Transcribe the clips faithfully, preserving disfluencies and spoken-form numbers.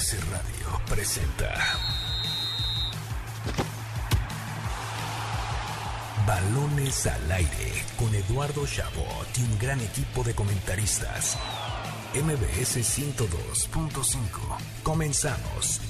M B S Radio presenta Balones al aire con Eduardo Chabot y un gran equipo de comentaristas. M B S ciento dos punto cinco. Comenzamos.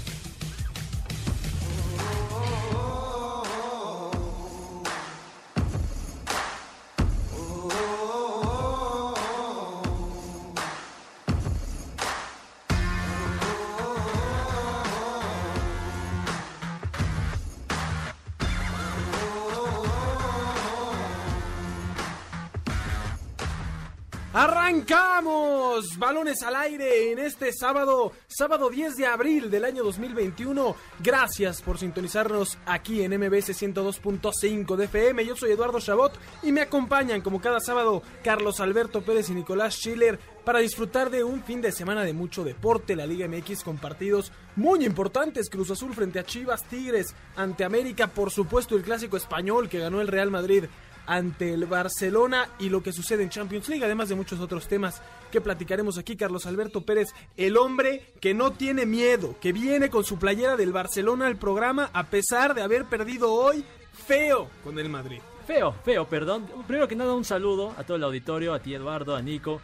¡Arrancamos! Balones al aire en este sábado, sábado diez de abril del año dos mil veintiuno. Gracias por sintonizarnos aquí en M B S ciento dos punto cinco de F M. Yo soy Eduardo Chabot y me acompañan como cada sábado Carlos Alberto Pérez y Nicolás Schiller para disfrutar de un fin de semana de mucho deporte. La Liga M X con partidos muy importantes: Cruz Azul frente a Chivas, Tigres ante América, por supuesto el clásico español que ganó el Real Madrid ante el Barcelona, y lo que sucede en Champions League, además de muchos otros temas que platicaremos aquí. Carlos Alberto Pérez, el hombre que no tiene miedo, que viene con su playera del Barcelona al programa a pesar de haber perdido hoy feo con el Madrid. Feo, feo, perdón. Primero que nada, un saludo a todo el auditorio, a ti Eduardo, a Nico.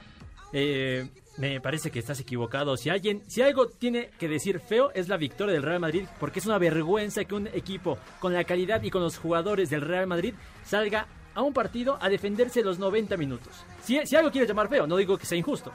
Eh, me parece que estás equivocado. Si alguien, si algo tiene que decir feo, es la victoria del Real Madrid, porque es una vergüenza que un equipo con la calidad y con los jugadores del Real Madrid salga a un partido a defenderse los noventa minutos. Si, si algo quieres llamar feo, no digo que sea injusto.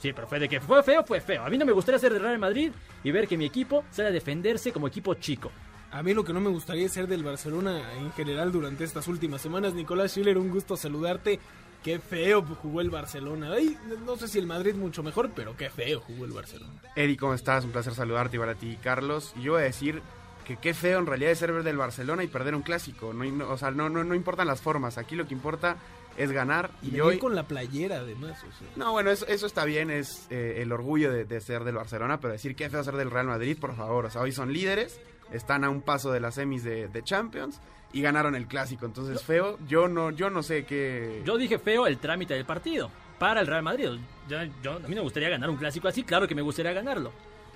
Sí, pero fue de que fue feo, fue feo. A mí no me gustaría ser del Real Madrid y ver que mi equipo sale a defenderse como equipo chico. A mí lo que no me gustaría es ser del Barcelona en general durante estas últimas semanas. Nicolás Schiller, un gusto saludarte. Qué feo jugó el Barcelona. Ay, no sé si el Madrid mucho mejor, pero qué feo jugó el Barcelona. Eddie, ¿cómo estás? Un placer saludarte, y para ti, Carlos. Y yo voy a decir que qué feo en realidad es ser del Barcelona y perder un clásico. No, no, o sea, no, no, no importan las formas. Aquí lo que importa es ganar. Y, y hoy con la playera, además. O sea. No, bueno, eso, eso está bien. Es eh, el orgullo de, de ser del Barcelona, pero decir qué feo ser del Real Madrid, por favor. O sea, hoy son líderes, están a un paso de las semis de, de Champions y ganaron el clásico. Entonces, yo, feo, yo no, yo no sé qué. Yo dije feo el trámite del partido para el Real Madrid. Yo, yo, a mí me gustaría ganar un clásico así. Claro que me gustaría ganarlo.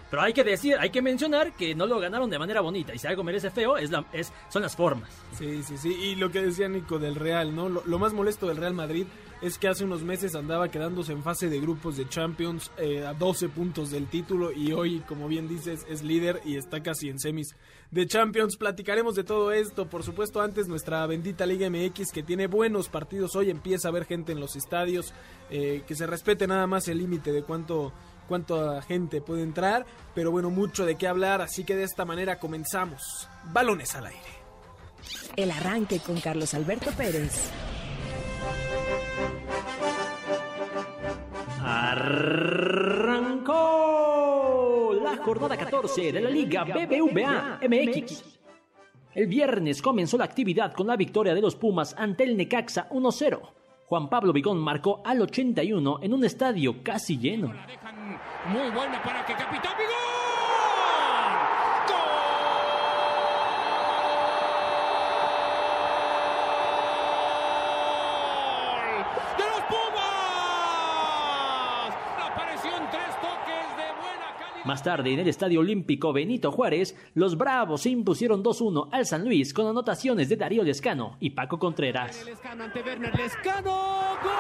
Pero hay que decir, hay que mencionar que no lo ganaron de manera bonita. Y si algo merece feo, es la, es, son las formas. Sí, sí, sí. Y lo que decía Nico del Real, ¿no? Lo, lo más molesto del Real Madrid es que hace unos meses andaba quedándose en fase de grupos de Champions, eh, a doce puntos del título. Y hoy, como bien dices, es líder y está casi en semis de Champions. Platicaremos de todo esto. Por supuesto, antes nuestra bendita Liga M X, que tiene buenos partidos. Hoy empieza a haber gente en los estadios. Eh, que se respete nada más el límite de cuánto... cuánta gente puede entrar, pero bueno, mucho de qué hablar, así que de esta manera comenzamos Balones al Aire. El arranque con Carlos Alberto Pérez. Arrancó la jornada catorce de la Liga B B V A M X. El viernes comenzó la actividad con la victoria de los Pumas ante el Necaxa uno cero. Juan Pablo Vigón marcó al ochenta y uno en un estadio casi lleno. La dejan muy buena para que Capitán Vigón. ¡Gol! ¡De los Pumas! Apareció en tres toques de buena calidad. Más tarde, en el Estadio Olímpico Benito Juárez, los Bravos se impusieron dos uno al San Luis con anotaciones de Darío Lescano y Paco Contreras. Lescano ante Werner Lescano. ¡Gol!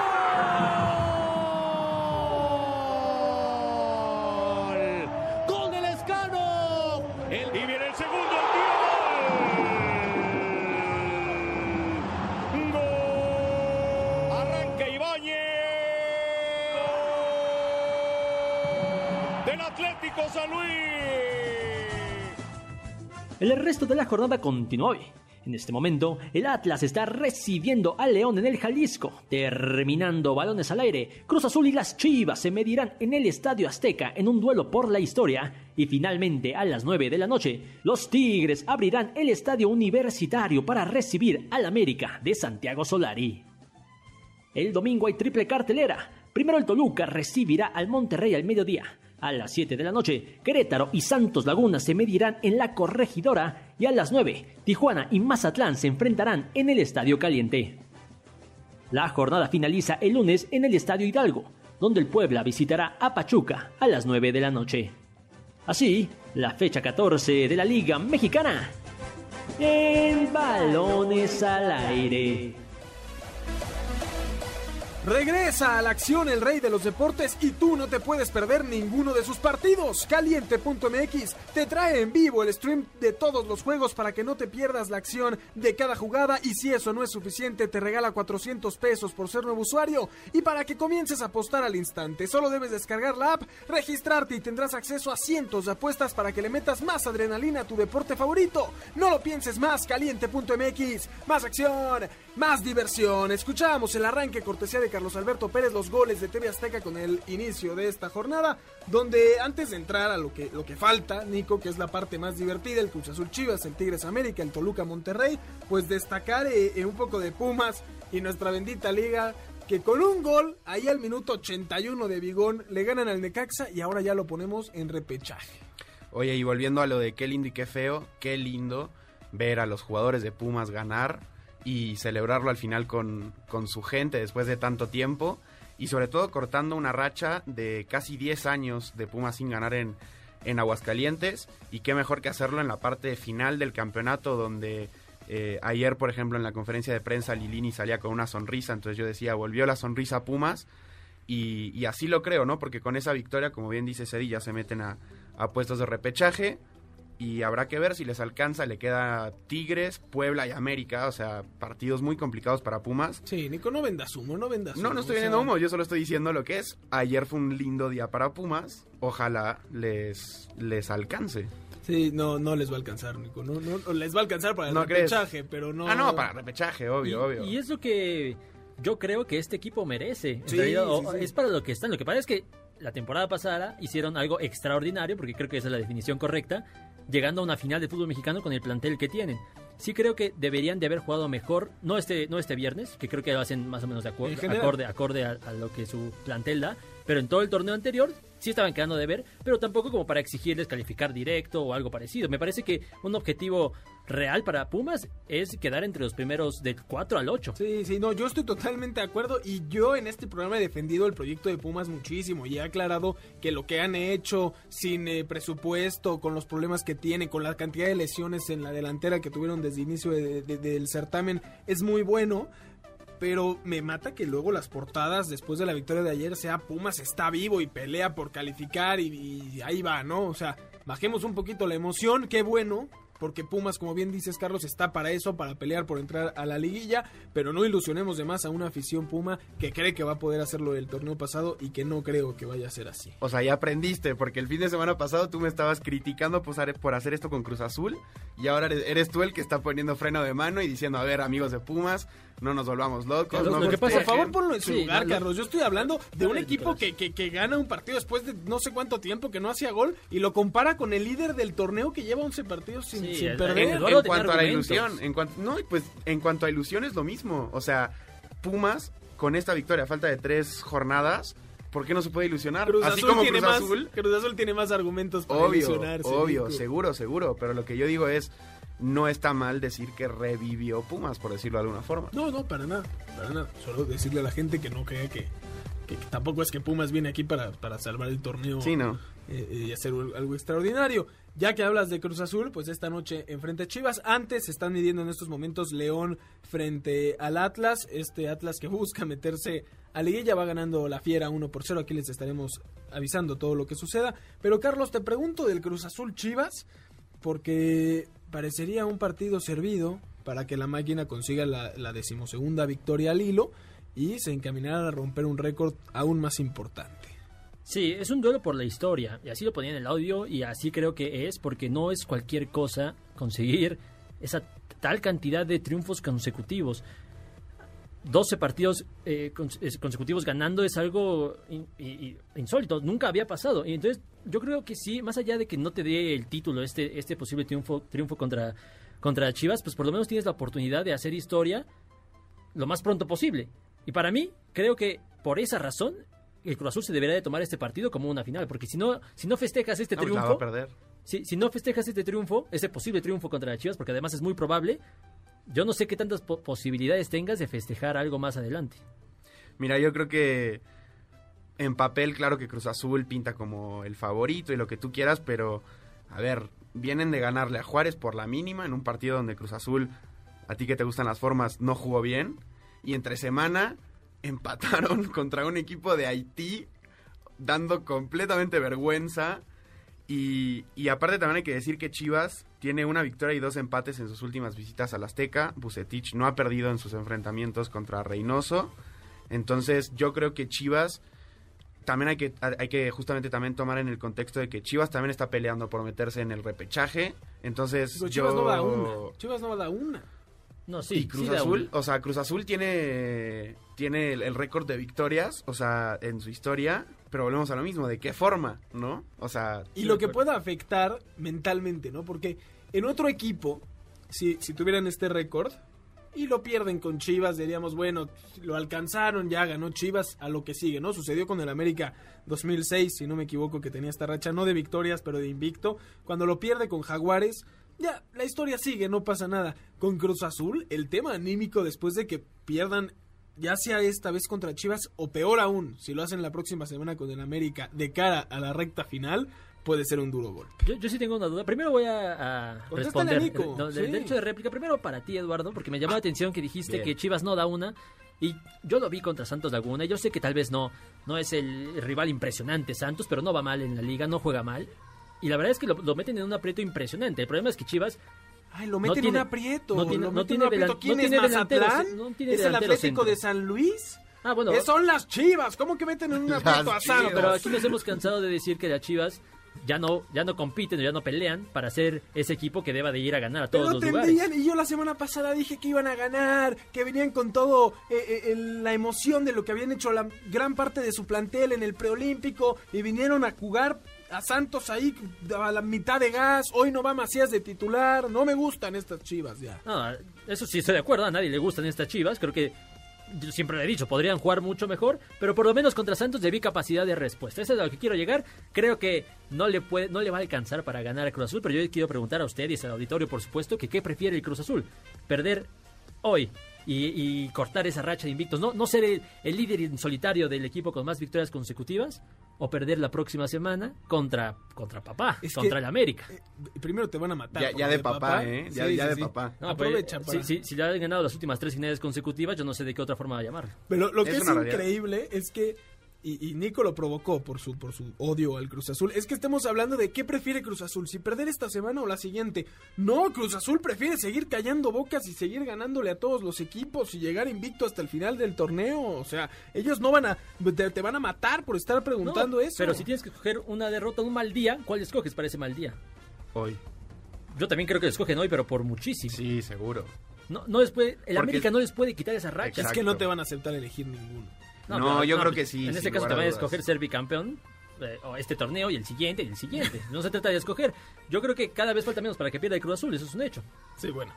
¡Gol de Lescano! El... Y viene el segundo, el tiro. ¡Gol! Arranca Ibáñez del Atlético San Luis. El resto de la jornada continúa hoy. En este momento, el Atlas está recibiendo al León en el Jalisco. Terminando Balones al Aire, Cruz Azul y las Chivas se medirán en el Estadio Azteca en un duelo por la historia. Y finalmente, a las nueve de la noche, los Tigres abrirán el Estadio Universitario para recibir al América de Santiago Solari. El domingo hay triple cartelera. Primero el Toluca recibirá al Monterrey al mediodía. A las siete de la noche, Querétaro y Santos Laguna se medirán en la Corregidora, y a las nueve, Tijuana y Mazatlán se enfrentarán en el Estadio Caliente. La jornada finaliza el lunes en el Estadio Hidalgo, donde el Puebla visitará a Pachuca a las nueve de la noche. Así, la fecha catorce de la Liga Mexicana. En Balones al Aire. Regresa a la acción el rey de los deportes y tú no te puedes perder ninguno de sus partidos. Caliente punto m x te trae en vivo el stream de todos los juegos para que no te pierdas la acción de cada jugada, y si eso no es suficiente te regala cuatrocientos pesos por ser nuevo usuario, y para que comiences a apostar al instante. Solo debes descargar la app, registrarte y tendrás acceso a cientos de apuestas para que le metas más adrenalina a tu deporte favorito. No lo pienses más, Caliente punto m x, más acción, más diversión. Escuchamos el arranque cortesía de Carlos Alberto Pérez, los goles de T V Azteca con el inicio de esta jornada, donde antes de entrar a lo que, lo que falta, Nico, que es la parte más divertida, el Cruz Azul Chivas, el Tigres América, el Toluca Monterrey, pues destacar eh, eh, un poco de Pumas y nuestra bendita liga, que con un gol, ahí al minuto ochenta y uno de Vigón, le ganan al Necaxa y ahora ya lo ponemos en repechaje. Oye, y volviendo a lo de qué lindo y qué feo, qué lindo ver a los jugadores de Pumas ganar y celebrarlo al final con, con su gente después de tanto tiempo, y sobre todo cortando una racha de casi diez años de Pumas sin ganar en, en Aguascalientes, y qué mejor que hacerlo en la parte final del campeonato, donde eh, ayer, por ejemplo, en la conferencia de prensa Lilini salía con una sonrisa, entonces yo decía, volvió la sonrisa a Pumas, y, y así lo creo, ¿no? Porque con esa victoria, como bien dice Cedilla, se meten a, a puestos de repechaje, y habrá que ver si les alcanza. Le queda Tigres, Puebla y América, o sea, partidos muy complicados para Pumas. Sí, Nico, no vendas humo, no vendas humo. No, no estoy vendiendo humo, yo solo estoy diciendo lo que es. Ayer fue un lindo día para Pumas, ojalá les, les alcance. Sí, no, no les va a alcanzar, Nico, no, no les va a alcanzar para el ¿No repechaje, crees? Pero no... Ah, no, para repechaje, obvio, y, obvio. Y es lo que yo creo que este equipo merece, en sí, realidad, sí, o, sí. Es para lo que están. Lo que pasa es que la temporada pasada hicieron algo extraordinario, porque creo que esa es la definición correcta, llegando a una final de fútbol mexicano con el plantel que tienen. Sí creo que deberían de haber jugado mejor, no este, no este viernes, que creo que lo hacen más o menos de acuerdo, acorde, acorde a, a lo que su plantel da, pero en todo el torneo anterior sí estaban quedando de ver, pero tampoco como para exigirles calificar directo o algo parecido. Me parece que un objetivo real para Pumas es quedar entre los primeros del cuatro al ocho. Sí, sí, no, yo estoy totalmente de acuerdo, y yo en este programa he defendido el proyecto de Pumas muchísimo y he aclarado que lo que han hecho sin eh, presupuesto, con los problemas que tiene, con la cantidad de lesiones en la delantera que tuvieron desde el inicio de, de, del certamen, es muy bueno. Pero me mata que luego las portadas después de la victoria de ayer sea Pumas está vivo y pelea por calificar y, y ahí va, ¿no? O sea, bajemos un poquito la emoción, qué bueno, porque Pumas, como bien dices, Carlos, está para eso, para pelear por entrar a la liguilla, pero no ilusionemos de más a una afición Puma que cree que va a poder hacerlo del torneo pasado y que no creo que vaya a ser así. O sea, ya aprendiste, porque el fin de semana pasado tú me estabas criticando por hacer esto con Cruz Azul, y ahora eres tú el que está poniendo freno de mano y diciendo, a ver, amigos de Pumas, no nos volvamos locos. Carlos, no lo que pasa, por favor, ponlo en su sí, lugar, Carlos. Carlos. Yo estoy hablando de un equipo que, que, que gana un partido después de no sé cuánto tiempo que no hacía gol y lo compara con el líder del torneo que lleva once partidos sin, sí, sin el, perder. El, el en cuanto a la ilusión, en cuanto, no, pues en cuanto a ilusión es lo mismo. O sea, Pumas con esta victoria, a falta de tres jornadas, ¿por qué no se puede ilusionar? Cruz Así Azul como tiene Cruz Azul. Más, Cruz Azul tiene más argumentos para obvio, ilusionarse. Obvio, Nico. seguro, seguro. Pero lo que yo digo es, no está mal decir que revivió Pumas, por decirlo de alguna forma. No, no, para nada, para nada. Solo decirle a la gente que no crea que, que, que tampoco es que Pumas viene aquí para, para salvar el torneo. Sí, no. eh, y hacer algo extraordinario. Ya que hablas de Cruz Azul, pues esta noche enfrente a Chivas. Antes se están midiendo en estos momentos León frente al Atlas. Este Atlas que busca meterse a liguilla, va ganando la Fiera uno por cero. Aquí les estaremos avisando todo lo que suceda. Pero Carlos, te pregunto del Cruz Azul Chivas, porque parecería un partido servido para que la máquina consiga la, la decimosegunda victoria al hilo y se encaminara a romper un récord aún más importante. Sí, es un duelo por la historia, y así lo ponía en el audio, y así creo que es, porque no es cualquier cosa conseguir esa tal cantidad de triunfos consecutivos. doce partidos eh, consecutivos ganando es algo in, in, insólito, nunca había pasado. Y entonces yo creo que sí, más allá de que no te dé el título este, este posible triunfo, triunfo contra, contra Chivas, pues por lo menos tienes la oportunidad de hacer historia lo más pronto posible. Y para mí, creo que por esa razón el Cruz Azul se debería de tomar este partido como una final, porque si no, si no festejas este no, triunfo, la va a perder. Si, si no festejas este triunfo, este posible triunfo contra Chivas, porque además es muy probable, yo no sé qué tantas po- posibilidades tengas de festejar algo más adelante. Mira, yo creo que en papel, claro que Cruz Azul pinta como el favorito y lo que tú quieras, pero, a ver, vienen de ganarle a Juárez por la mínima en un partido donde Cruz Azul, a ti que te gustan las formas, no jugó bien. Y entre semana empataron contra un equipo de Haití, dando completamente vergüenza. Y, y aparte también hay que decir que Chivas tiene una victoria y dos empates en sus últimas visitas al Azteca. Bucetich no ha perdido en sus enfrentamientos contra Reynoso. Entonces yo creo que Chivas... También hay que, hay que justamente también tomar en el contexto de que Chivas también está peleando por meterse en el repechaje. Entonces Pero Chivas yo... no va a una. Chivas no va a una. No, sí. Y Cruz sí Azul, o sea, Cruz Azul tiene, tiene el, el récord de victorias, o sea, en su historia. Pero volvemos a lo mismo, ¿de qué forma? ¿No? O sea... Y lo que pueda afectar mentalmente, ¿no? Porque en otro equipo, si, si tuvieran este récord... Y lo pierden con Chivas, diríamos, bueno, lo alcanzaron, ya ganó Chivas, a lo que sigue, ¿no? Sucedió con el América dos mil seis, si no me equivoco, que tenía esta racha, no de victorias, pero de invicto. Cuando lo pierde con Jaguares, ya, la historia sigue, no pasa nada. Con Cruz Azul, el tema anímico después de que pierdan, ya sea esta vez contra Chivas, o peor aún, si lo hacen la próxima semana con el América, de cara a la recta final... Puede ser un duro golpe. Yo, yo sí tengo una duda. Primero voy a, a responder. Nico. No, sí. El derecho de réplica. Primero para ti, Eduardo, porque me llamó ah, la atención que dijiste bien. Que Chivas no da una. Y yo lo vi contra Santos Laguna. Yo sé que tal vez no, no es el rival impresionante Santos, pero no va mal en la liga, no juega mal. Y la verdad es que lo, lo meten en un aprieto impresionante. El problema es que Chivas... Ay, lo meten no tiene, en un aprieto. No tiene, no tiene, aprieto. ¿Quién no es Mazatlán? No tiene ¿Es el Atlético centro. De San Luis? Ah, bueno. Son las Chivas. ¿Cómo que meten en un aprieto a Santos? Pero aquí nos hemos cansado de decir que las Chivas... Ya no, ya no compiten, ya no pelean para ser ese equipo que deba de ir a ganar a todos Pero los tendrían, lugares. Y yo la semana pasada dije que iban a ganar, que venían con todo eh, eh, la emoción de lo que habían hecho la gran parte de su plantel en el preolímpico y vinieron a jugar a Santos ahí a la mitad de gas. Hoy no va Macías de titular, no me gustan estas Chivas ya. No, eso sí estoy de acuerdo, a nadie le gustan estas Chivas, creo que... Yo siempre lo he dicho, podrían jugar mucho mejor, pero por lo menos contra Santos debí capacidad de respuesta. Eso es a lo que quiero llegar. Creo que no le puede, no le va a alcanzar para ganar a Cruz Azul, pero yo quiero preguntar a ustedes, al auditorio, por supuesto, que qué prefiere el Cruz Azul, perder hoy y, y cortar esa racha de invictos, no, no ser el, el líder en solitario del equipo con más victorias consecutivas, o perder la próxima semana contra contra papá, es contra el América. Eh, primero te van a matar. Ya, ya de, de papá, papá, ¿eh? Ya, sí, ya sí, de sí. papá. No, aprovecha. Pues, para... Si, si, si le han ganado las últimas tres finales consecutivas, yo no sé de qué otra forma va a llamarlo. Pero lo que es, es increíble realidad. Es que, y, y Nico lo provocó por su, por su odio al Cruz Azul, es que estemos hablando de qué prefiere Cruz Azul, si perder esta semana o la siguiente. No, Cruz Azul prefiere seguir callando bocas y seguir ganándole a todos los equipos y llegar invicto hasta el final del torneo. O sea, ellos no van a, te, te van a matar por estar preguntando no, eso. Pero si tienes que escoger una derrota, un mal día, ¿cuál escoges para ese mal día? Hoy. Yo también creo que lo escogen hoy, pero por muchísimo. Sí, seguro. No, no les puede, el Porque América no les puede quitar esa racha. Exacto. Es que no te van a aceptar elegir ninguno. No, no pero, yo no, creo que sí. En este caso te van a escoger ser bicampeón, eh, o este torneo y el siguiente y el siguiente. No se trata de escoger. Yo creo que cada vez falta menos para que pierda el Cruz Azul, eso es un hecho. Sí, bueno.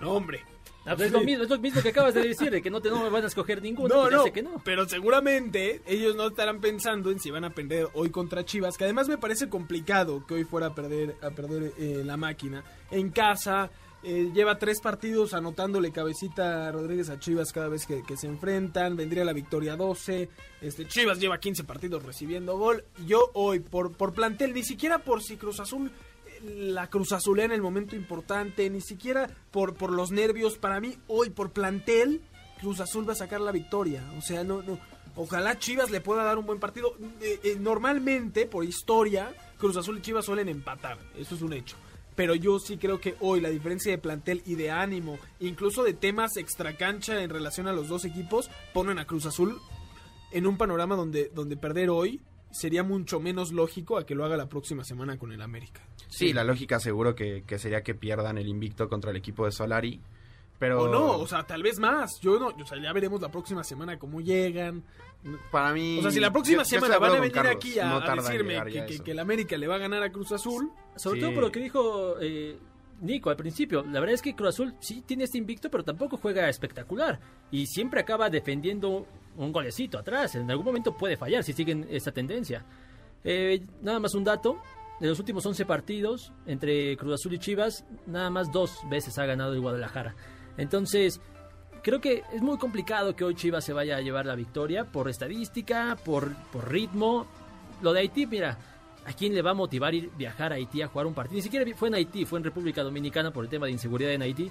No, hombre. Ah, pues sí. es, lo mismo, es lo mismo que acabas de decir, de que no te no van a escoger ninguno. No, no, que no. Pero seguramente ellos no estarán pensando en si van a perder hoy contra Chivas, que además me parece complicado que hoy fuera a perder, a perder eh, la máquina. En casa... Eh, lleva tres partidos anotándole cabecita a Rodríguez a Chivas cada vez que, que se enfrentan. Vendría la victoria doce. Este, Chivas lleva quince partidos recibiendo gol. Yo hoy, por, por plantel, ni siquiera por si Cruz Azul eh, la Cruz Azulea en el momento importante, ni siquiera por, por los nervios. Para mí, hoy, por plantel, Cruz Azul va a sacar la victoria. O sea, no, no. Ojalá Chivas le pueda dar un buen partido. Eh, eh, normalmente, por historia, Cruz Azul y Chivas suelen empatar. Eso es un hecho. Pero yo sí creo que hoy la diferencia de plantel y de ánimo, incluso de temas extracancha en relación a los dos equipos, ponen a Cruz Azul en un panorama donde, donde perder hoy sería mucho menos lógico a que lo haga la próxima semana con el América. Sí, sí. La lógica seguro que, que sería que pierdan el invicto contra el equipo de Solari. Pero... O no, o sea, tal vez más. Yo no, o sea, ya veremos la próxima semana cómo llegan. Para mí... O sea, si la próxima yo, semana yo van a venir Carlos, aquí a, no a decirme a que, que, que el América le va a ganar a Cruz Azul. Sobre sí. todo por lo que dijo eh, Nico al principio. La verdad es que Cruz Azul sí tiene este invicto, pero tampoco juega espectacular. Y siempre acaba defendiendo un golecito atrás. En algún momento puede fallar si siguen esta tendencia. Eh, nada más un dato. De los últimos once partidos entre Cruz Azul y Chivas, nada más dos veces ha ganado el Guadalajara. Entonces, Creo que es muy complicado que hoy Chivas se vaya a llevar la victoria por estadística, por, por ritmo. Lo de Haití, mira, ¿a quién le va a motivar ir viajar a Haití a jugar un partido? Ni siquiera fue en Haití, fue en República Dominicana por el tema de inseguridad en Haití.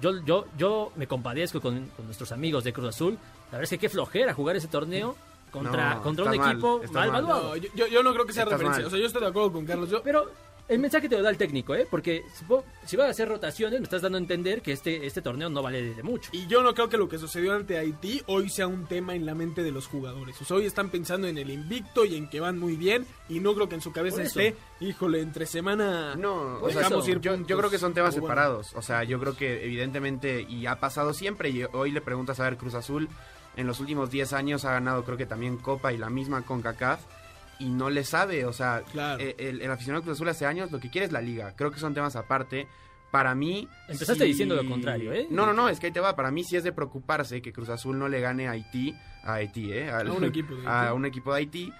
Yo, yo, yo me compadezco con, con nuestros amigos de Cruz Azul. La verdad es que qué flojera jugar ese torneo contra, no, contra un mal, equipo mal evaluado. No, yo, yo no creo que sea está referencia. Mal. O sea, yo estoy de acuerdo con Carlos. Yo... Pero el mensaje te lo da el técnico, ¿eh? Porque si, si vas a hacer rotaciones, me estás dando a entender que este, este torneo no vale de mucho. Y yo no creo que lo que sucedió ante Haití hoy sea un tema en la mente de los jugadores. O sea, hoy están pensando en el invicto y en que van muy bien. Y no creo que en su cabeza esté, híjole, entre semana... No, o sea, ir yo, yo creo que son temas o bueno. separados. O sea, yo creo que evidentemente, y ha pasado siempre, y hoy le preguntas a ver Cruz Azul, en los últimos diez años ha ganado creo que también Copa y la misma CONCACAF. Y no le sabe, o sea, claro. el, el aficionado Cruz Azul hace años lo que quiere es la liga. Creo que son temas aparte. Para mí... Empezaste sí... diciendo lo contrario, ¿eh? No, no, no, es que ahí te va. Para mí sí es de preocuparse que Cruz Azul no le gane a Haití, a Haití, ¿eh? Al, a, un equipo de Haití. a un equipo de Haití,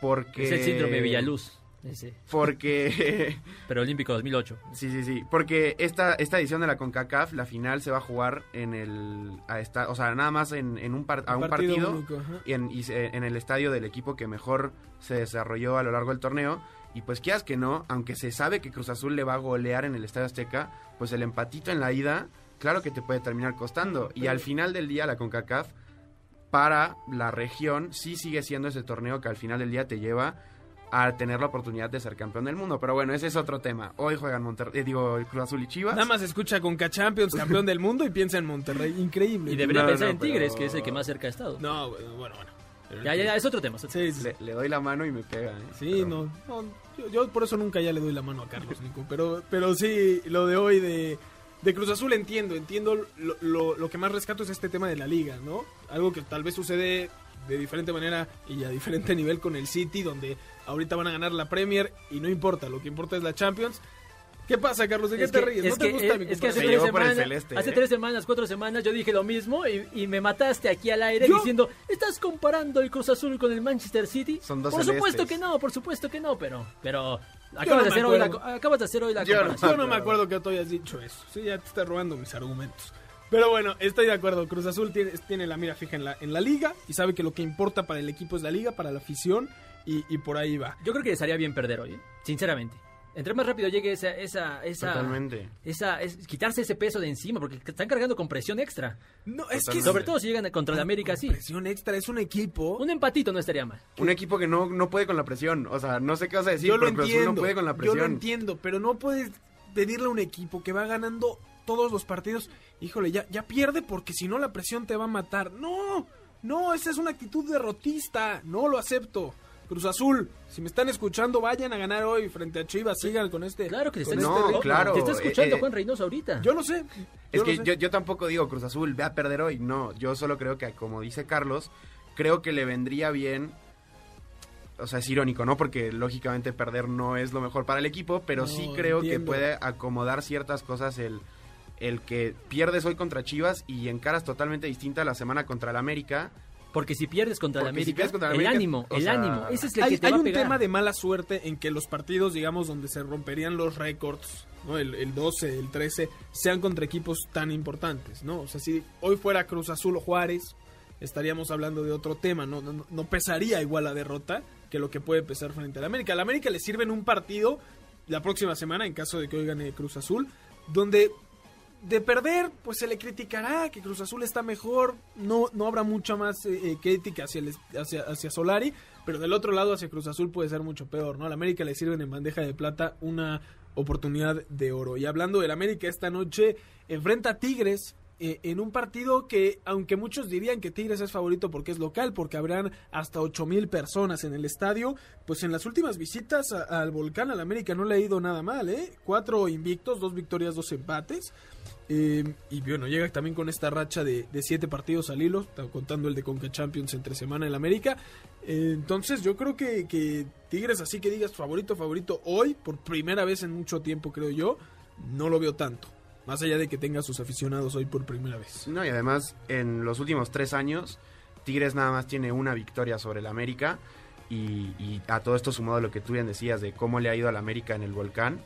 porque... Es el síndrome de Villaluz. Ese. Porque... Pero Olímpico dos mil ocho. Sí, sí, sí. Porque esta, esta edición de la CONCACAF, la final se va a jugar en el... A esta, o sea, nada más en, en un, par, a un, un partido, partido único, y, en, y en el estadio del equipo que mejor se desarrolló a lo largo del torneo. Y pues quieras que no, aunque se sabe que Cruz Azul le va a golear en el Estadio Azteca, pues el empatito en la ida, claro que te puede terminar costando. Y al final del día la CONCACAF, para la región, sí sigue siendo ese torneo que al final del día te lleva... a tener la oportunidad de ser campeón del mundo. Pero bueno, ese es otro tema. Hoy juegan Monterrey, eh, digo, Cruz Azul y Chivas. Nada más escucha con Concachampions, campeón del mundo, y piensa en Monterrey. Increíble. Y debería no, pensar no, en pero... Tigres, que es el que más cerca ha estado. No, bueno, bueno. bueno. Ya, ya, ya, es otro tema. Sí, sí, sí. Le, le doy la mano y me pega. ¿eh? Sí, pero... no, no yo, yo por eso nunca ya le doy la mano a Carlos, Nico. Pero, pero sí, lo de hoy de... De Cruz Azul entiendo, entiendo. Lo, lo, lo que más rescato es este tema de la liga, ¿no? Algo que tal vez sucede... de diferente manera y a diferente nivel con el City, donde ahorita van a ganar la Premier y no importa, lo que importa es la Champions. ¿Qué pasa, Carlos? ¿De qué te ríes? ¿No te gusta mi comparación? Es que hace tres semanas, celeste, hace eh. tres semanas, cuatro semanas, yo dije lo mismo y, y me mataste aquí al aire ¿Yo? diciendo, ¿estás comparando el Cruz Azul con el Manchester City? Son dos Por celestes. supuesto que no, por supuesto que no, pero... pero acabas, no de hacer hoy la, acabas de hacer hoy la yo comparación. No yo no me acuerdo que tú hayas dicho eso. Sí, ya te estás robando mis argumentos. Pero bueno, estoy de acuerdo, Cruz Azul tiene, tiene la mira fija en la, en la liga y sabe que lo que importa para el equipo es la liga, para la afición y, y por ahí va. Yo creo que les haría bien perder hoy, ¿eh? Sinceramente. Entre más rápido llegue esa... esa, esa Totalmente. Esa, es, quitarse ese peso de encima, porque están cargando con presión extra. No, es que sobre todo si llegan contra el América, sí. Presión extra, es un equipo... Un empatito no estaría mal. Un equipo que no, no puede con la presión, o sea, no sé qué vas a decir, pero Cruz Azul no puede con la presión. Yo lo entiendo, pero no puedes pedirle a un equipo que va ganando... todos los partidos, híjole, ya, ya pierde porque si no la presión te va a matar. No, no, esa es una actitud derrotista, no lo acepto. Cruz Azul, si me están escuchando, vayan a ganar hoy frente a Chivas, sigan con este... Claro que te están escuchando, no, claro. Te está escuchando eh, eh, Juan Reynoso ahorita. Yo lo sé. Yo es que yo, yo tampoco digo Cruz Azul, ve a perder hoy, no, yo solo creo que, como dice Carlos, creo que le vendría bien... O sea, es irónico, ¿no? Porque lógicamente perder no es lo mejor para el equipo, pero no, sí creo entiendo. que puede acomodar ciertas cosas el... el que pierdes hoy contra Chivas y encaras totalmente distinta la semana contra el América. Porque si pierdes contra el América, si contra el, América, el ánimo, el sea, ánimo, ese es el hay, que te hay va un a pegar. Tema de mala suerte en que los partidos, digamos, donde se romperían los récords, ¿no? El, el doce, el trece, sean contra equipos tan importantes, ¿no? O sea, si hoy fuera Cruz Azul o Juárez, estaríamos hablando de otro tema, ¿no? No, no, no pesaría igual la derrota que lo que puede pesar frente al América. Al América le sirve en un partido la próxima semana, en caso de que hoy gane Cruz Azul, donde... de perder, pues se le criticará que Cruz Azul está mejor, no, no habrá mucha más eh, crítica hacia, el, hacia, hacia Solari, pero del otro lado hacia Cruz Azul puede ser mucho peor, ¿no? Al América le sirven en bandeja de plata una oportunidad de oro. Y hablando del América, esta noche enfrenta a Tigres eh, en un partido que, aunque muchos dirían que Tigres es favorito porque es local, porque habrán hasta ocho mil personas en el estadio, pues en las últimas visitas a, al Volcán, al América no le ha ido nada mal, ¿eh? Cuatro invictos, dos victorias, dos empates. Eh, y bueno, llega también con esta racha de, de siete partidos al hilo, contando el de Conca Champions entre semana en la América. Eh, entonces yo creo que, que Tigres, así que digas favorito, favorito hoy, por primera vez en mucho tiempo creo yo, no lo veo tanto. Más allá de que tenga a sus aficionados hoy por primera vez. No, y además en los últimos tres años Tigres nada más tiene una victoria sobre el América. Y, y a todo esto sumado a lo que tú bien decías de cómo le ha ido al América en el Volcán.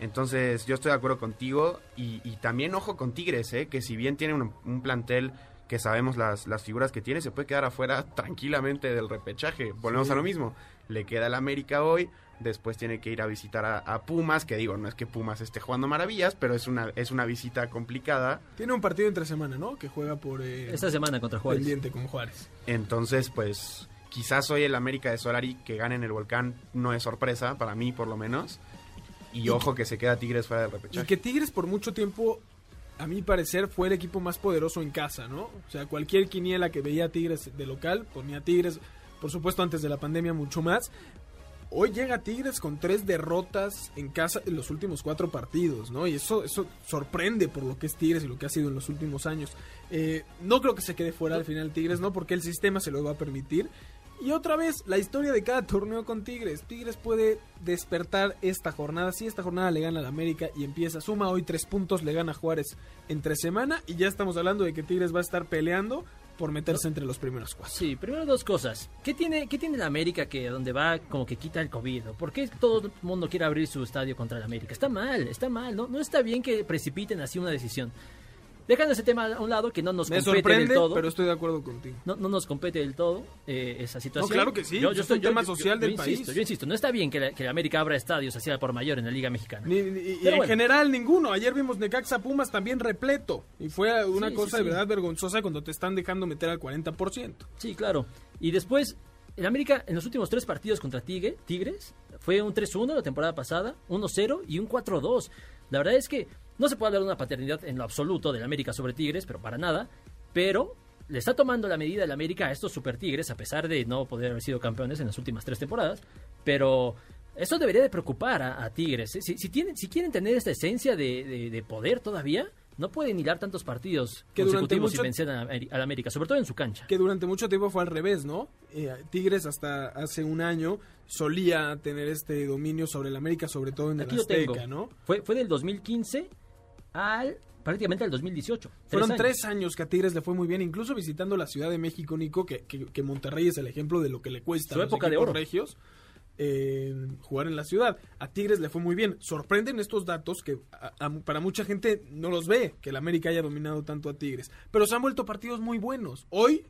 Entonces yo estoy de acuerdo contigo, y, y también ojo con Tigres, ¿eh? Que si bien tiene un, un plantel que sabemos las, las figuras que tiene, se puede quedar afuera tranquilamente del repechaje. Volvemos sí. a lo mismo, le queda el América hoy, después tiene que ir a visitar a, a Pumas, que digo, no es que Pumas esté jugando maravillas, pero es una es una visita complicada. Tiene un partido entre semana, ¿no? Que juega por... Eh, Esta semana contra Juárez. Pendiente con Juárez. Entonces, pues, quizás hoy el América de Solari que gane en el Volcán no es sorpresa, para mí por lo menos. Y, y ojo que se queda Tigres fuera del repechaje. Y que Tigres por mucho tiempo, a mi parecer, fue el equipo más poderoso en casa, ¿no? O sea, cualquier quiniela que veía Tigres de local, ponía Tigres, por supuesto antes de la pandemia mucho más. Hoy llega Tigres con tres derrotas en casa en los últimos cuatro partidos, ¿no? Y eso eso sorprende por lo que es Tigres y lo que ha sido en los últimos años. Eh, no creo que se quede fuera al final Tigres, ¿no? Porque el sistema se lo va a permitir. Y otra vez, la historia de cada torneo con Tigres. Tigres puede despertar esta jornada. Si esta jornada le gana al América y empieza, suma hoy tres puntos, le gana Juárez entre semana. Y ya estamos hablando de que Tigres va a estar peleando por meterse entre los primeros cuatro. Sí, primero dos cosas. ¿Qué tiene, qué tiene la América que a donde va como que quita el COVID? ¿Por qué todo el mundo quiere abrir su estadio contra la América? Está mal, está mal. No, no está bien que precipiten así una decisión. Dejando ese tema a un lado, que no nos compete del todo. Me sorprende, pero estoy de acuerdo contigo. No, no nos compete del todo eh, esa situación. No, claro que sí. Yo, yo es estoy, un yo, tema yo, social yo, del yo país. Insisto, yo insisto, no está bien que la, que la América abra estadios así al por mayor en la Liga Mexicana. Ni, ni, y en bueno. general ninguno. Ayer vimos Necaxa Pumas también repleto. Y fue una sí, cosa sí, de sí. verdad vergonzosa cuando te están dejando meter al cuarenta por ciento. Sí, claro. Y después, en América, en los últimos tres partidos contra Tigre, Tigres, fue un tres uno la temporada pasada, uno cero y un cuatro dos. La verdad es que no se puede hablar de una paternidad en lo absoluto del América sobre Tigres, pero para nada. Pero le está tomando la medida del América a estos super Tigres, a pesar de no poder haber sido campeones en las últimas tres temporadas. Pero eso debería de preocupar a, a Tigres. ¿eh? Si, si, tienen, si quieren tener esta esencia de, de, de poder todavía, no pueden hilar tantos partidos que consecutivos mucho, y vencer a, a la América, sobre todo en su cancha. Que durante mucho tiempo fue al revés, ¿no? Eh, Tigres hasta hace un año solía tener este dominio sobre el América, sobre todo en el Azteca, tengo. ¿no? Fue, fue del dos mil quince... al prácticamente al dos mil dieciocho. Fueron tres años. tres años que a Tigres le fue muy bien, incluso visitando la Ciudad de México, Nico, que, que, que Monterrey es el ejemplo de lo que le cuesta Su a los época de oro. regios eh, jugar en la ciudad. A Tigres le fue muy bien. Sorprenden estos datos que a, a, para mucha gente no los ve, que el América haya dominado tanto a Tigres. Pero se han vuelto partidos muy buenos. Hoy,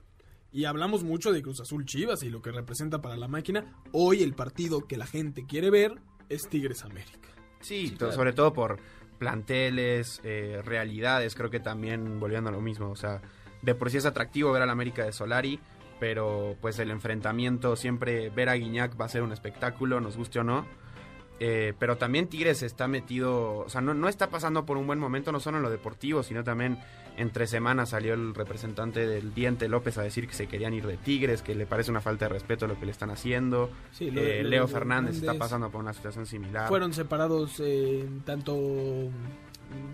y hablamos mucho de Cruz Azul Chivas y lo que representa para la máquina, hoy el partido que la gente quiere ver es Tigres América. Sí, sí claro. sobre todo por planteles, eh, realidades, creo que también volviendo a lo mismo, o sea, de por sí es atractivo ver al América de Solari, pero pues el enfrentamiento, siempre ver a Guiñac va a ser un espectáculo, nos guste o no, eh, pero también Tigres está metido, o sea, no, no está pasando por un buen momento, no solo en lo deportivo, sino también entre semanas salió el representante del Diente López a decir que se querían ir de Tigres, que le parece una falta de respeto lo que le están haciendo. Sí, lo, eh, lo, Leo lo, Fernández, Fernández está pasando por una situación similar. Fueron separados eh, tanto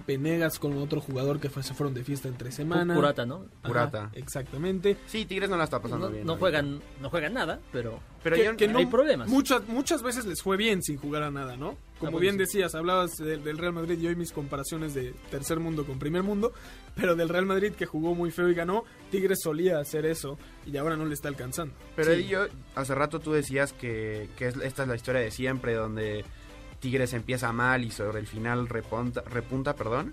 Venegas con otro jugador que fue, se fueron de fiesta entre semana. Purata, ¿no? Purata. Ajá, exactamente. Sí, Tigres no la está pasando no, bien. No juegan, no juegan nada, pero, pero que, yo, que no hay problemas. Muchas, muchas veces les fue bien sin jugar a nada, ¿no? Como bien decías, hablabas del, del Real Madrid y hoy mis comparaciones de tercer mundo con primer mundo, pero del Real Madrid que jugó muy feo y ganó, Tigres solía hacer eso y ahora no le está alcanzando. Pero sí. yo, hace rato tú decías que, que esta es la historia de siempre, donde Tigres empieza mal y sobre el final repunta, repunta perdón,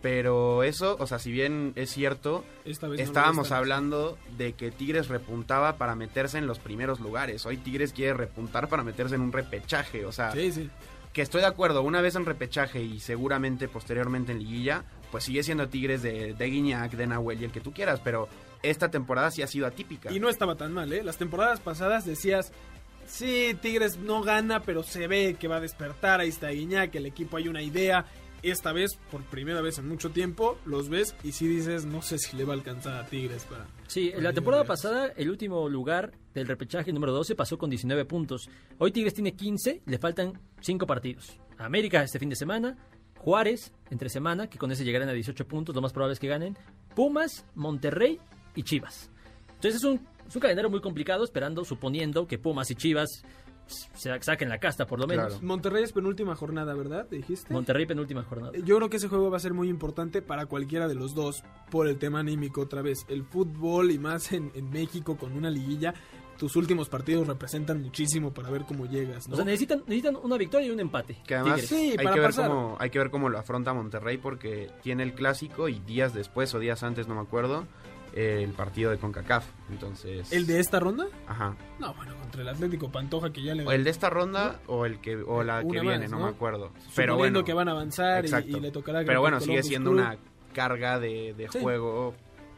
pero eso, o sea, si bien es cierto, estábamos no hablando de que Tigres repuntaba para meterse en los primeros lugares, hoy Tigres quiere repuntar para meterse en un repechaje, o sea... Sí, sí. Que estoy de acuerdo, una vez en repechaje y seguramente posteriormente en liguilla, pues sigue siendo Tigres de, de Guiñac, de Nahuel y el que tú quieras, pero esta temporada sí ha sido atípica. Y no estaba tan mal, ¿eh? Las temporadas pasadas decías, sí, Tigres no gana, pero se ve que va a despertar, ahí está Guiñac, el equipo hay una idea. Esta vez, por primera vez en mucho tiempo, los ves y sí dices, no sé si le va a alcanzar a Tigres para... Sí, en la temporada pasada, el último lugar del repechaje, número doce, pasó con diecinueve puntos. Hoy Tigres tiene quince, le faltan cinco partidos. América este fin de semana, Juárez entre semana, que con ese llegarán a dieciocho puntos, lo más probable es que ganen, Pumas, Monterrey y Chivas. Entonces es un, es un calendario muy complicado, esperando, suponiendo que Pumas y Chivas se saquen la casta por lo menos. Claro. Monterrey es penúltima jornada, ¿verdad? ¿Dijiste? Monterrey penúltima jornada. Yo creo que ese juego va a ser muy importante para cualquiera de los dos por el tema anímico otra vez. El fútbol y más en, en México con una liguilla tus últimos partidos representan muchísimo para ver cómo llegas, ¿no? O sea, necesitan, necesitan una victoria y un empate. Que además sí, hay, que ver cómo, hay que ver cómo lo afronta Monterrey, porque tiene el clásico y días después o días antes, no me acuerdo, el partido de CONCACAF. Entonces, ¿el de esta ronda? Ajá. No, bueno, contra el Atlético Pantoja, que ya le... O el de esta ronda, ¿no? o el que o la una que viene, más, ¿no? no me acuerdo. Pero bueno, que van a avanzar y, y le tocará... Pero bueno, sigue siendo Club. una carga de, de sí. juego...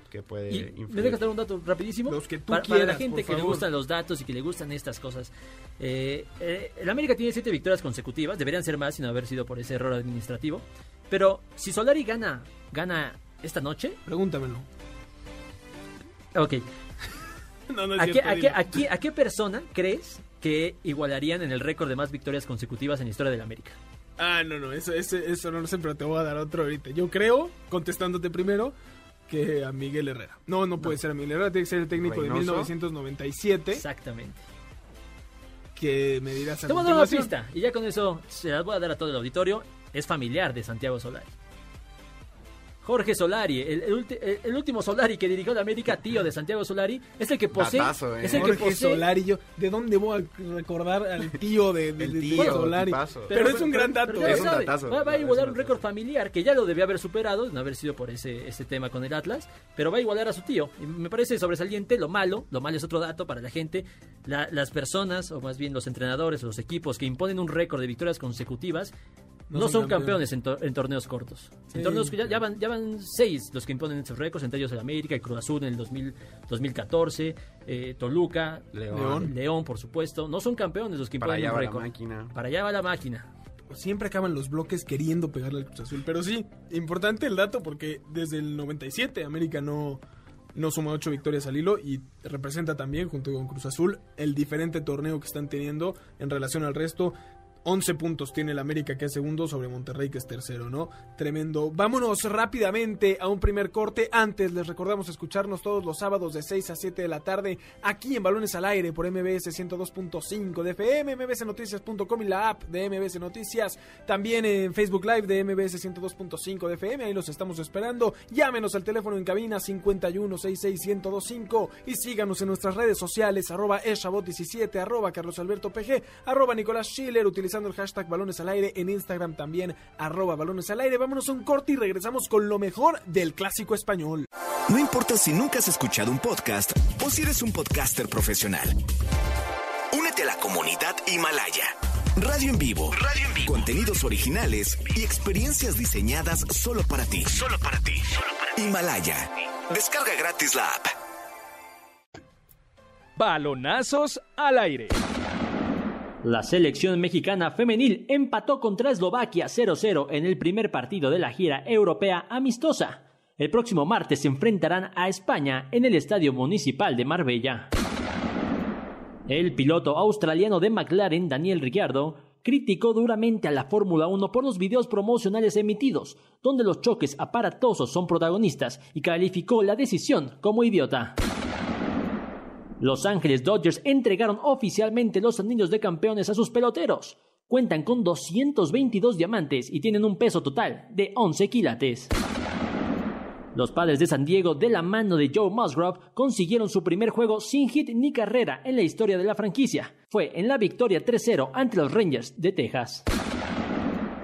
que puede influir. ¿Me dejas dar un dato rapidísimo? Los que tú para, quieras, para la gente que le gustan los datos y que le gustan estas cosas. Eh, eh, el América tiene siete victorias consecutivas, deberían ser más, sin haber sido por ese error administrativo. Pero si Solari gana, gana esta noche. Pregúntamelo. Ok. no, no es ¿A, cierto, qué, a, qué, ¿A qué persona crees que igualarían en el récord de más victorias consecutivas en la historia del América? Ah, no, no, eso, eso, eso no lo sé, pero te voy a dar otro ahorita. Yo creo, contestándote primero, que a Miguel Herrera. No, no puede no. ser a Miguel Herrera, tiene que ser el técnico Reynoso. De mil novecientos noventa y siete. Exactamente. Que me dirás a Te voy a dar una pista, y ya con eso se las voy a dar a todo el auditorio. Es familiar de Santiago Solari. Jorge Solari, el, el, ulti, el, el último Solari que dirigió la América, tío de Santiago Solari, es el que posee... Datazo, eh. Es el Jorge que posee... Solari, yo, ¿de dónde voy a recordar al tío de, de, de, tío, de Solari? Pero, pero es un pero, gran dato. Es un datazo, va, va a igualar un récord familiar que ya lo debía haber superado, no haber sido por ese, ese tema con el Atlas, pero va a igualar a su tío. Y me parece sobresaliente. Lo malo, lo malo es otro dato para la gente, la, las personas, o más bien los entrenadores, los equipos que imponen un récord de victorias consecutivas, No, no son campeones, campeones en, to- en torneos cortos. Sí. En torneos que ya, ya, van, ya van seis los que imponen esos récords, entre ellos el América, el Cruz Azul en el dos mil catorce, eh, Toluca, León. León, por supuesto. No son campeones los que imponen un récord. Para allá va la máquina. Para allá va la máquina. Siempre acaban los bloques queriendo pegarle al Cruz Azul. Pero sí, importante el dato, porque desde el noventa y siete América no... no suma ocho victorias al hilo y representa también, junto con Cruz Azul, el diferente torneo que están teniendo en relación al resto. once puntos tiene el América, que es segundo, sobre Monterrey, que es tercero, ¿no? Tremendo. Vámonos rápidamente a un primer corte. Antes, les recordamos escucharnos todos los sábados de seis a siete de la tarde aquí en Balones al Aire por M B S ciento dos punto cinco de F M, M B S noticias punto com y la app de M B S Noticias. También en Facebook Live de M B S ciento dos punto cinco de F M. Ahí los estamos esperando. Llámenos al teléfono en cabina cincuenta y uno, sesenta y seis, diez veinticinco y síganos en nuestras redes sociales, arroba eschabot diecisiete, arroba Carlos Alberto P G, arroba Nicolás Schiller, utilizando el hashtag Balones al Aire en Instagram, también arroba Balones al Aire. Vámonos a un corte y regresamos con lo mejor del clásico español. No importa si nunca has escuchado un podcast o si eres un podcaster profesional. Únete a la comunidad Himalaya. Radio en vivo, Radio en vivo. Contenidos originales y experiencias diseñadas solo para ti. Solo para ti. Solo para ti. Himalaya. Descarga gratis la app. Balonazos al aire. La selección mexicana femenil empató contra Eslovaquia cero cero en el primer partido de la gira europea amistosa. El próximo martes se enfrentarán a España en el Estadio Municipal de Marbella. El piloto australiano de McLaren, Daniel Ricciardo, criticó duramente a la Fórmula uno por los videos promocionales emitidos, donde los choques aparatosos son protagonistas, y calificó la decisión como idiota. Los Ángeles Dodgers entregaron oficialmente los anillos de campeones a sus peloteros. Cuentan con doscientos veintidós diamantes y tienen un peso total de once quilates. Los Padres de San Diego, de la mano de Joe Musgrove, consiguieron su primer juego sin hit ni carrera en la historia de la franquicia. Fue en la victoria tres cero ante los Rangers de Texas.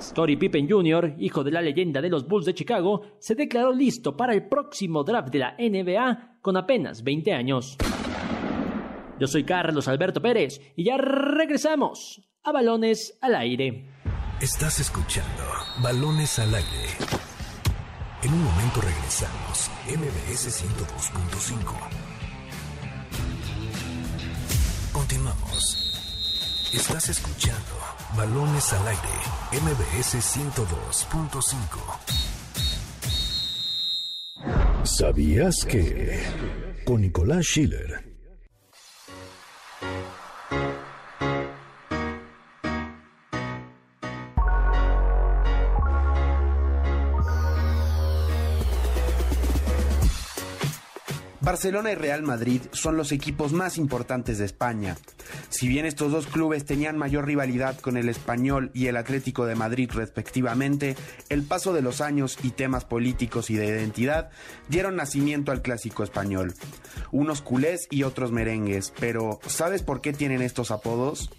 Scottie Pippen junior, hijo de la leyenda de los Bulls de Chicago, se declaró listo para el próximo draft de la N B A con apenas veinte años. Yo soy Carlos Alberto Pérez y ya regresamos a Balones al Aire. Estás escuchando Balones al Aire. En un momento regresamos. M B S ciento dos punto cinco. Continuamos. Estás escuchando Balones al Aire. M B S ciento dos punto cinco. ¿Sabías que? Con Nicolás Schiller. Barcelona y Real Madrid son los equipos más importantes de España. Si bien estos dos clubes tenían mayor rivalidad con el Español y el Atlético de Madrid respectivamente, el paso de los años y temas políticos y de identidad dieron nacimiento al clásico español. Unos culés y otros merengues, pero ¿sabes por qué tienen estos apodos?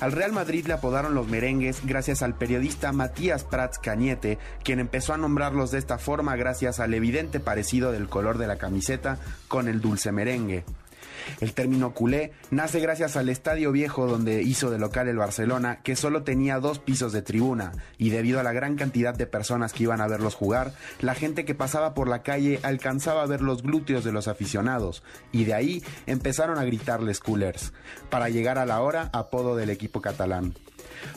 Al Real Madrid le apodaron los merengues gracias al periodista Matías Prats Cañete, quien empezó a nombrarlos de esta forma gracias al evidente parecido del color de la camiseta con el dulce merengue. El término culé nace gracias al Estadio Viejo donde hizo de local el Barcelona, que solo tenía dos pisos de tribuna, y debido a la gran cantidad de personas que iban a verlos jugar, la gente que pasaba por la calle alcanzaba a ver los glúteos de los aficionados, y de ahí empezaron a gritarles culers, para llegar a la hora apodo del equipo catalán.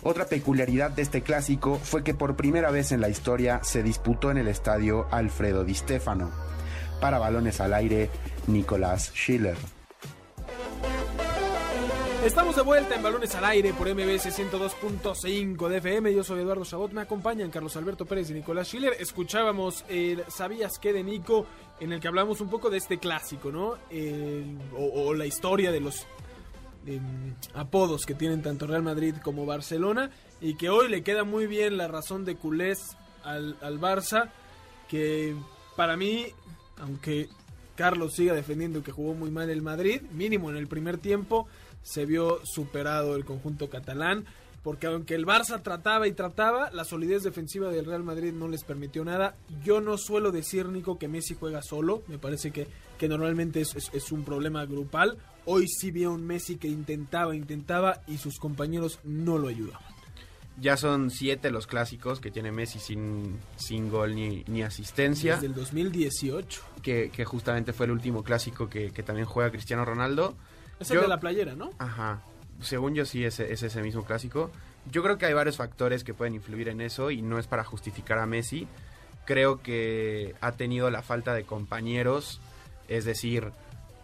Otra peculiaridad de este clásico fue que por primera vez en la historia se disputó en el estadio Alfredo Di Stéfano. Para Balones al Aire, Nicolás Schiller. Estamos de vuelta en Balones al Aire por M B S ciento dos punto cinco de F M. Yo soy Eduardo Chabot, me acompañan Carlos Alberto Pérez y Nicolás Schiller. Escuchábamos el ¿Sabías qué de Nico?, en el que hablamos un poco de este clásico, ¿no? El, o, o la historia de los eh, apodos que tienen tanto Real Madrid como Barcelona, y que hoy le queda muy bien la razón de culés al, al Barça, que para mí, aunque Carlos siga defendiendo que jugó muy mal el Madrid, mínimo en el primer tiempo se vio superado el conjunto catalán, porque aunque el Barça trataba y trataba, la solidez defensiva del Real Madrid no les permitió nada. Yo no suelo decir, Nico, que Messi juega solo, me parece que, que normalmente es, es, es un problema grupal. Hoy sí vi a un Messi que intentaba, intentaba y sus compañeros no lo ayudaban. Ya son siete los clásicos que tiene Messi sin, sin gol ni, ni asistencia. Desde el dos mil dieciocho. Que, que justamente fue el último clásico que, que también juega Cristiano Ronaldo. Es yo, el de la playera, ¿no? Ajá. Según yo sí es, es ese mismo clásico. Yo creo que hay varios factores que pueden influir en eso y no es para justificar a Messi. Creo que ha tenido la falta de compañeros. Es decir,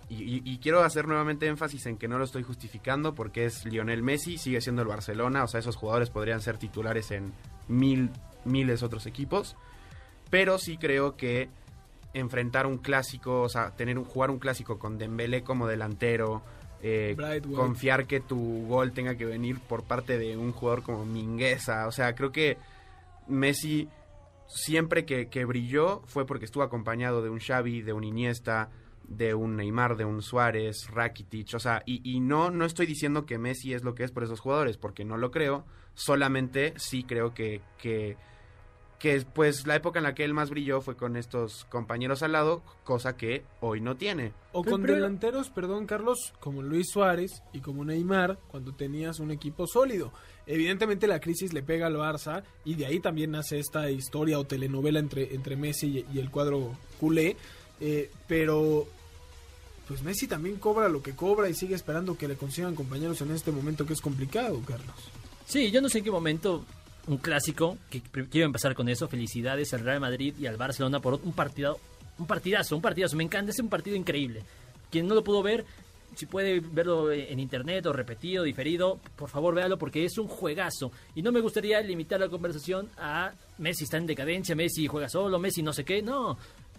y, y, y quiero hacer nuevamente énfasis en que no lo estoy justificando porque es Lionel Messi, sigue siendo el Barcelona. O sea, esos jugadores podrían ser titulares en mil, miles otros equipos. Pero sí creo que enfrentar un clásico, o sea, tener un, jugar un clásico con Dembélé como delantero, Eh, confiar que tu gol tenga que venir por parte de un jugador como Mingueza. O sea, creo que Messi siempre que, que brilló fue porque estuvo acompañado de un Xavi, de un Iniesta, de un Neymar, de un Suárez, Rakitic. O sea, y, y no, no estoy diciendo que Messi es lo que es por esos jugadores, porque no lo creo. Solamente sí creo que, que, que pues la época en la que él más brilló fue con estos compañeros al lado, cosa que hoy no tiene. O con delanteros, perdón Carlos, como Luis Suárez y como Neymar, cuando tenías un equipo sólido. Evidentemente la crisis le pega al Barça y de ahí también nace esta historia o telenovela entre, entre Messi y, y el cuadro culé. Eh, pero pues Messi también cobra lo que cobra y sigue esperando que le consigan compañeros en este momento que es complicado, Carlos. Sí, yo no sé en qué momento un clásico, que quiero empezar con eso, felicidades al Real Madrid y al Barcelona por un partido, un partidazo, un partidazo, me encanta, es un partido increíble. Quien no lo pudo ver, si puede verlo en internet o repetido, diferido, por favor véalo porque es un juegazo. Y no me gustaría limitar la conversación a Messi está en decadencia, Messi juega solo, Messi no sé qué, no.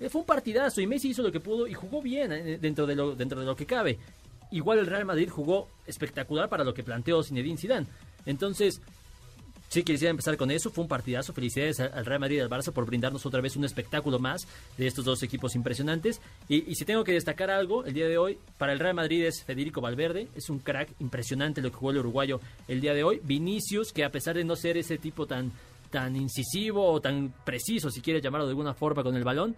Fue un partidazo y Messi hizo lo que pudo y jugó bien dentro de lo, dentro de lo que cabe. Igual el Real Madrid jugó espectacular para lo que planteó Zinedine Zidane. Entonces, sí quisiera empezar con eso, fue un partidazo. Felicidades al Real Madrid y al Barça por brindarnos otra vez un espectáculo más de estos dos equipos impresionantes. Y, y si tengo que destacar algo, el día de hoy para el Real Madrid es Federico Valverde, es un crack impresionante lo que jugó el uruguayo el día de hoy. Vinicius, que a pesar de no ser ese tipo tan, tan incisivo o tan preciso, si quieres llamarlo de alguna forma, con el balón,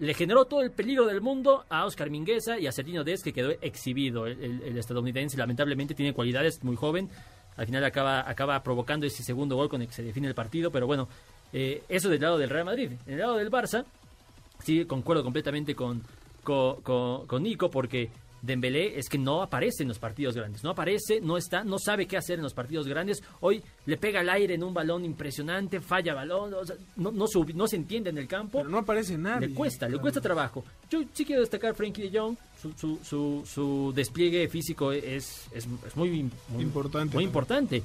le generó todo el peligro del mundo a Oscar Mingueza y a Serginho Dest, que quedó exhibido. El, el, el estadounidense lamentablemente tiene cualidades, muy joven. Al final acaba, acaba provocando ese segundo gol con el que se define el partido. Pero bueno, eh, eso del lado del Real Madrid. En el lado del Barça, sí concuerdo completamente con, con, con, con Nico, porque Dembélé es que no aparece en los partidos grandes, no aparece, no está, no sabe qué hacer en los partidos grandes. Hoy le pega al aire en un balón impresionante, falla balón, o sea, no, no, sub, no se entiende en el campo. Pero no aparece nadie. Le cuesta, claro. le cuesta trabajo. Yo sí quiero destacar Frenkie de Jong, su, su, su, su despliegue físico es, es, es muy, muy, importante, muy importante.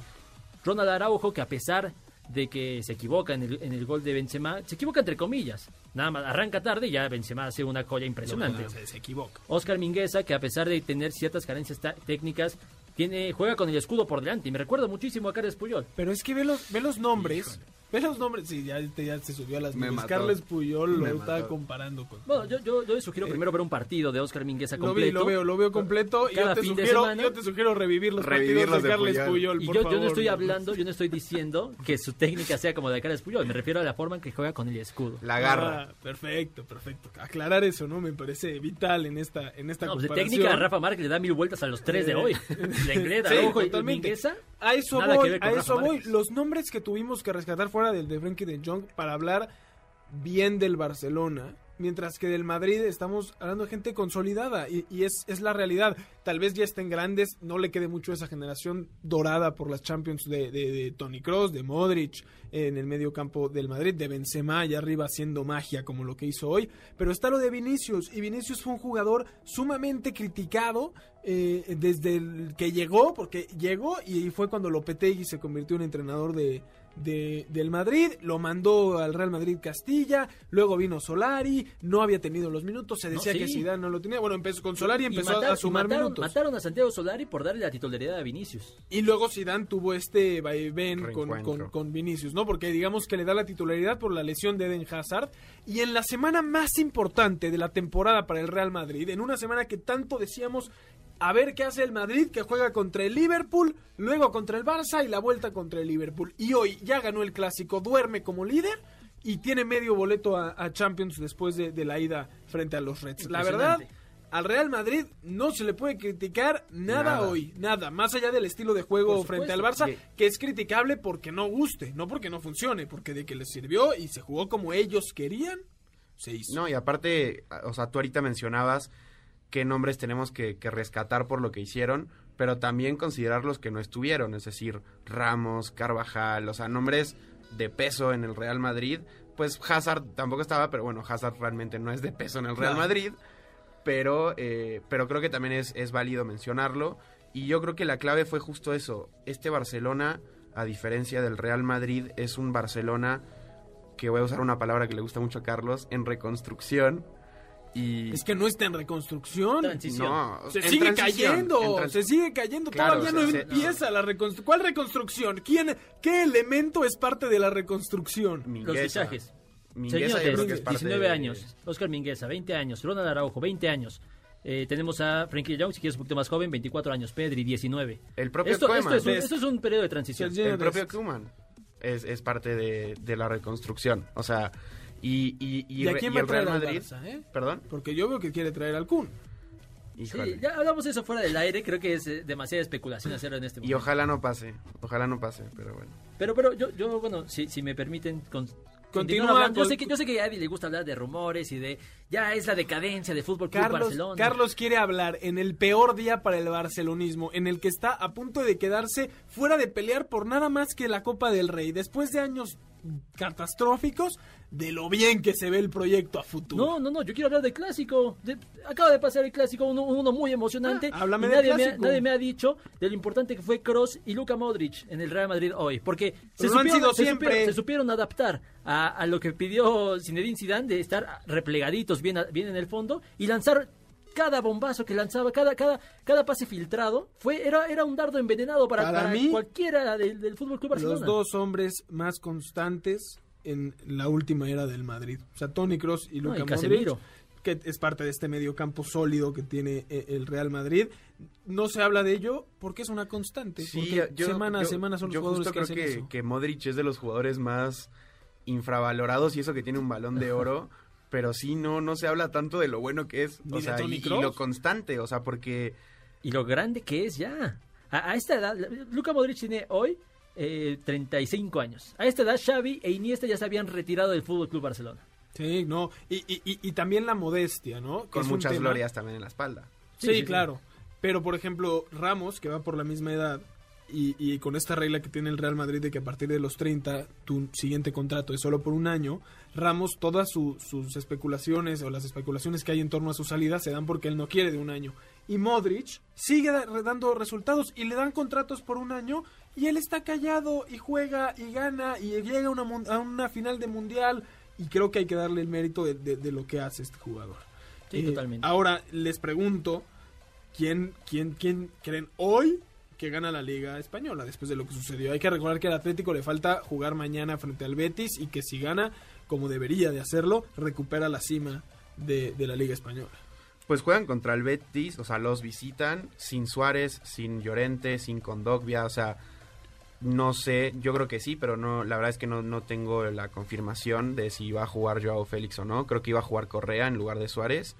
Ronald Araujo, que a pesar de que se equivoca en el, en el gol de Benzema, se equivoca entre comillas, nada más arranca tarde y ya Benzema hace una joya impresionante. No, no, no, se, se equivoca. Oscar Mingueza, que a pesar de tener ciertas carencias ta- técnicas, tiene juega con el escudo por delante y me recuerda muchísimo a Carles Puyol. Pero es que ve los, ve los nombres. Híjole. Ve los nombres. Sí, ya, ya se subió a las nubes. Carles Puyol me lo mató. Estaba comparando con... Bueno, yo, yo, yo sugiero eh, primero ver un partido de Óscar Mingueza completo. Lo, vi, lo veo, lo veo completo. Y yo te, sugiero, yo te sugiero revivir los revivir partidos los de, de Carles Puyol, Puyol y por yo, favor. Yo no estoy hablando, yo no estoy diciendo que su técnica sea como de Carles Puyol. Me refiero a la forma en que juega con el escudo. La garra. Ah, perfecto, perfecto. Aclarar eso, ¿no? Me parece vital en esta, en esta no, comparación. Pues de técnica, Rafa Márquez le da mil vueltas a los tres de hoy. La inglesa, sí, ojo, totalmente. Mingueza, a eso voy, a eso voy. Los nombres que tuvimos que rescatar fuera del de Frenkie de Jong para hablar bien del Barcelona, mientras que del Madrid estamos hablando de gente consolidada y, y es, es la realidad. Tal vez ya estén grandes, no le quede mucho a esa generación dorada por las Champions de, de, de Toni Kroos, de Modric en el medio campo del Madrid, de Benzema allá arriba haciendo magia como lo que hizo hoy, pero está lo de Vinicius, y Vinicius fue un jugador sumamente criticado eh, desde el que llegó, porque llegó y fue cuando Lopetegui se convirtió en entrenador de De, del Madrid, lo mandó al Real Madrid Castilla, luego vino Solari, no había tenido los minutos, se decía no, sí. que Zidane no lo tenía, bueno, empezó con Solari, empezó y matar, a sumar y mataron, minutos. Mataron a Santiago Solari por darle la titularidad a Vinicius. Y luego Zidane tuvo este vaivén con, con, con Vinicius, ¿no? Porque digamos que le da la titularidad por la lesión de Eden Hazard, y en la semana más importante de la temporada para el Real Madrid, en una semana que tanto decíamos, a ver qué hace el Madrid, que juega contra el Liverpool, luego contra el Barça y la vuelta contra el Liverpool. Y hoy ya ganó el Clásico, duerme como líder y tiene medio boleto a, a Champions después de, de la ida frente a los Reds. La verdad, al Real Madrid no se le puede criticar nada, nada. hoy, nada, más allá del estilo de juego frente al Barça, que... que es criticable porque no guste, no porque no funcione, porque de que les sirvió y se jugó como ellos querían, se hizo. No, y aparte, o sea, tú ahorita mencionabas qué nombres tenemos que, que rescatar por lo que hicieron, pero también considerar los que no estuvieron, es decir, Ramos, Carvajal, o sea, nombres de peso en el Real Madrid. Pues Hazard tampoco estaba, pero bueno, Hazard realmente no es de peso en el Real no. Madrid, pero, eh, pero creo que también es, es válido mencionarlo, y yo creo que la clave fue justo eso. Este Barcelona, a diferencia del Real Madrid, es un Barcelona, que voy a usar una palabra que le gusta mucho a Carlos, en reconstrucción. Y es que no está en reconstrucción. Transición. No, se, en sigue cayendo, en trans... se sigue cayendo, se sigue cayendo, todavía no se, empieza no. la reconstrucción. ¿Cuál reconstrucción? ¿Quién, qué elemento es parte de la reconstrucción? Los fichajes. Mingueza, yo creo que es parte diecinueve de... años, Óscar Mingueza, veinte años, Ronald Araujo, veinte años. Eh, tenemos a Frenkie de Jong, si quieres un poquito más joven, veinticuatro años, Pedri, diecinueve. El propio esto, esto, es un, esto es un periodo de transición. El, el propio Koeman es, es parte de, de la reconstrucción, o sea... Y, y, y, ¿Y a quién va a traer al Barça, eh? ¿Perdón? Porque yo veo que quiere traer al Kun. Sí, ya hablamos eso fuera del aire, creo que es eh, demasiada especulación hacerlo en este momento. Y ojalá no pase, ojalá no pase, pero bueno. Pero, pero yo, yo bueno, si, si me permiten... Con... Continúa. Yo sé que, yo sé que a Eddie le gusta hablar de rumores y de ya es la decadencia de Fútbol Club Carlos, Barcelona. Carlos quiere hablar en el peor día para el barcelonismo, en el que está a punto de quedarse fuera de pelear por nada más que la Copa del Rey, después de años catastróficos, de lo bien que se ve el proyecto a futuro. No, no, no, yo quiero hablar del Clásico. De, acaba de pasar el Clásico, uno, uno muy emocionante. Ah, háblame del Clásico. Me ha, nadie me ha dicho de lo importante que fue Kroos y Luka Modric en el Real Madrid hoy, porque se, supieron, se, supieron, se supieron adaptar a A, a lo que pidió Zinedine Zidane de estar replegaditos bien, a, bien en el fondo y lanzar cada bombazo que lanzaba, cada cada cada pase filtrado, fue era era un dardo envenenado para, para, para mí, cualquiera del, del Fútbol Club Barcelona. Los dos hombres más constantes en la última era del Madrid, o sea, Toni Kroos y Luka no, y Casemiro. Modric, que es parte de este mediocampo sólido que tiene el Real Madrid. No se habla de ello porque es una constante, sí, yo, semana yo, a semana son los jugadores que hacen eso. Yo creo que, que Modric es de los jugadores más infravalorados, y eso que tiene un Balón de Oro, pero sí no no se habla tanto de lo bueno que es, o sea, y, y lo constante, o sea, porque... Y lo grande que es ya. A, a esta edad, Luka Modric tiene hoy eh, treinta y cinco años. A esta edad, Xavi e Iniesta ya se habían retirado del Fútbol Club Barcelona. Sí, no, y, y, y, y también la modestia, ¿no? Con muchas tema... glorias también en la espalda. Sí, sí, sí claro. Sí. Pero, por ejemplo, Ramos, que va por la misma edad, Y, y con esta regla que tiene el Real Madrid de que a partir de los treinta tu siguiente contrato es solo por un año, Ramos, todas su, sus especulaciones o las especulaciones que hay en torno a su salida se dan porque él no quiere de un año. Y Modric sigue dando resultados y le dan contratos por un año y él está callado y juega y gana y llega una, a una final de mundial, y creo que hay que darle el mérito de, de, de lo que hace este jugador. Sí, eh, totalmente. Ahora les pregunto, ¿quién, quién, quién creen hoy que gana la Liga Española después de lo que sucedió. Hay que recordar que al Atlético le falta jugar mañana frente al Betis y que si gana, como debería de hacerlo, recupera la cima de, de la Liga Española. Pues juegan contra el Betis, o sea, los visitan sin Suárez, sin Llorente, sin Kondogbia, o sea, no sé, yo creo que sí, pero no, la verdad es que no, no tengo la confirmación de si iba a jugar Joao Félix o no. Creo que iba a jugar Correa en lugar de Suárez,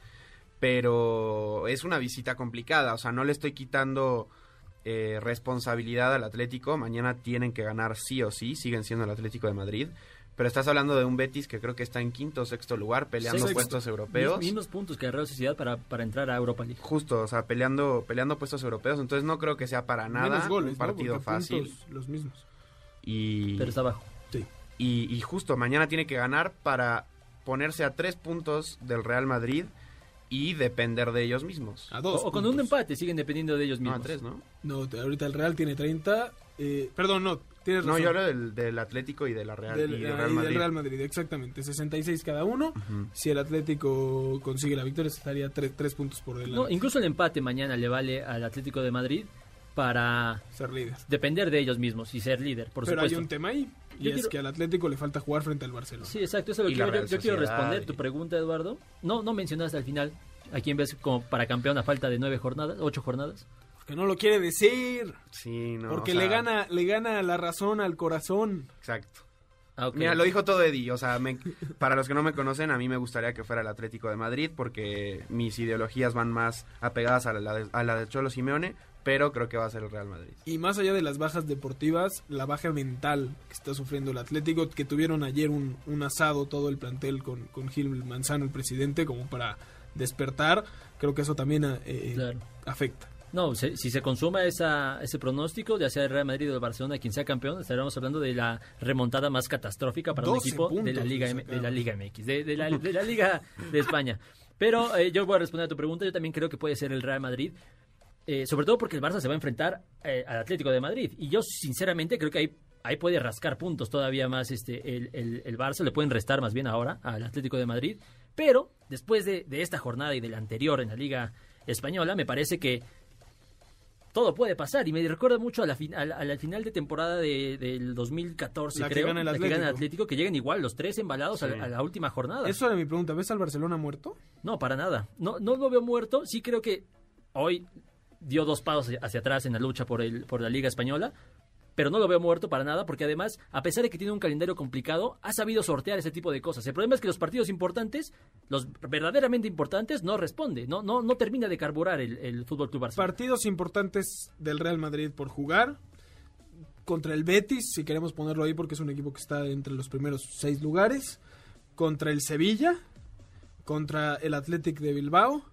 pero es una visita complicada, o sea, no le estoy quitando eh, responsabilidad al Atlético. Mañana tienen que ganar sí o sí, siguen siendo el Atlético de Madrid. Pero estás hablando de un Betis que creo que está en quinto o sexto lugar, peleando sexto, puestos europeos. Mismos puntos que Real Sociedad para, para entrar a Europa League. Justo, o sea, peleando peleando puestos europeos. Entonces no creo que sea para nada goles, un partido ¿no? fácil. Los mismos. Y, Pero está abajo. Sí. Y, y justo, mañana tiene que ganar para ponerse a tres puntos del Real Madrid y depender de ellos mismos. A dos. O, o con un empate siguen dependiendo de ellos mismos. No, a tres, ¿no? No, ahorita el Real tiene treinta. Eh, perdón, no. Tienes razón. No, yo hablo del, del Atlético y de la Real, del, y del Real Madrid. Del Real Madrid, exactamente. sesenta y seis cada uno. Uh-huh. Si el Atlético consigue la victoria, estaría tre- tres puntos por delante. No, incluso el empate mañana le vale al Atlético de Madrid para ser líder. Depender de ellos mismos y ser líder, por Pero supuesto. Pero hay un tema ahí, y yo es quiero... que al Atlético le falta jugar frente al Barcelona. Sí, exacto. Eso es lo que yo, yo, yo quiero responder. Y... tu pregunta, Eduardo. No, no mencionaste al final a quién ves como para campeón a falta de nueve jornadas, ocho jornadas. Que no lo quiere decir. Sí, no. Porque o sea, le gana le gana la razón al corazón. Exacto. Ah, okay. Mira, lo dijo todo Eddie. O sea, me, para los que no me conocen, a mí me gustaría que fuera el Atlético de Madrid porque mis ideologías van más apegadas a la de, a la de Cholo Simeone, pero creo que va a ser el Real Madrid. Y más allá de las bajas deportivas, la baja mental que está sufriendo el Atlético, que tuvieron ayer un, un asado todo el plantel con, con Gil Manzano, el presidente, como para despertar, creo que eso también eh, claro. afecta. No, se, si se consuma esa, ese pronóstico, ya sea el Real Madrid o el Barcelona, quien sea campeón, estaríamos hablando de la remontada más catastrófica para un equipo de la Liga M, de la Liga M X, de, de, la, de la Liga de España. Pero eh, yo voy a responder a tu pregunta, yo también creo que puede ser el Real Madrid, eh, sobre todo porque el Barça se va a enfrentar eh, al Atlético de Madrid, y yo sinceramente creo que ahí, ahí puede rascar puntos todavía más este el, el, el Barça, le pueden restar más bien ahora al Atlético de Madrid, pero después de, de esta jornada y de la anterior en la Liga Española, me parece que todo puede pasar, y me recuerda mucho a la, fin, a la, a la final de temporada de, del dos mil catorce, la creo, que gana el la Atlético. que gana el Atlético, que llegan igual los tres embalados sí. a, la, a la última jornada. Eso era mi pregunta, ¿ves al Barcelona muerto? No, para nada, no, no lo veo muerto, sí creo que hoy dio dos pasos hacia atrás en la lucha por, el, por la Liga Española, pero no lo veo muerto para nada, porque además, a pesar de que tiene un calendario complicado, ha sabido sortear ese tipo de cosas. El problema es que los partidos importantes, los verdaderamente importantes, no responde, no no no termina de carburar el, el Fútbol Club Barcelona. Partidos importantes del Real Madrid por jugar, contra el Betis, si queremos ponerlo ahí, porque es un equipo que está entre los primeros seis lugares, contra el Sevilla, contra el Athletic de Bilbao,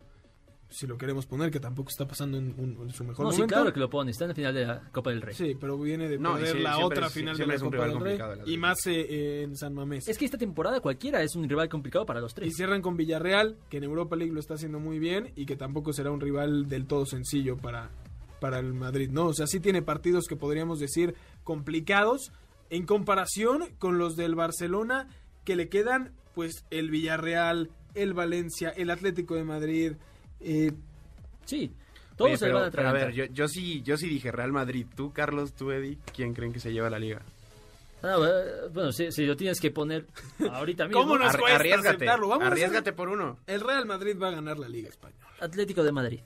si lo queremos poner, que tampoco está pasando en, un, en su mejor no, momento. No, sí, claro que lo pone, está en la final de la Copa del Rey. Sí, pero viene de no, perder sí, la otra es, final de la Copa del Rey, y más eh, en San Mamés. Es que esta temporada cualquiera es un rival complicado para los tres. Y cierran con Villarreal, que en Europa League lo está haciendo muy bien, y que tampoco será un rival del todo sencillo para, para el Madrid, ¿no? O sea, sí tiene partidos que podríamos decir complicados, en comparación con los del Barcelona, que le quedan, pues, el Villarreal, el Valencia, el Atlético de Madrid... Eh, sí, todos oye, se pero, van a traer. A ver, yo, yo sí, yo sí dije Real Madrid. Tú, Carlos, tú, Eddie, ¿quién creen que se lleva la liga? Ah, bueno, si, si lo tienes que poner ahorita mismo. ¿Cómo nos cuesta aceptarlo? Vamos arriesgate a por uno. El Real Madrid va a ganar la Liga Española. Atlético de Madrid.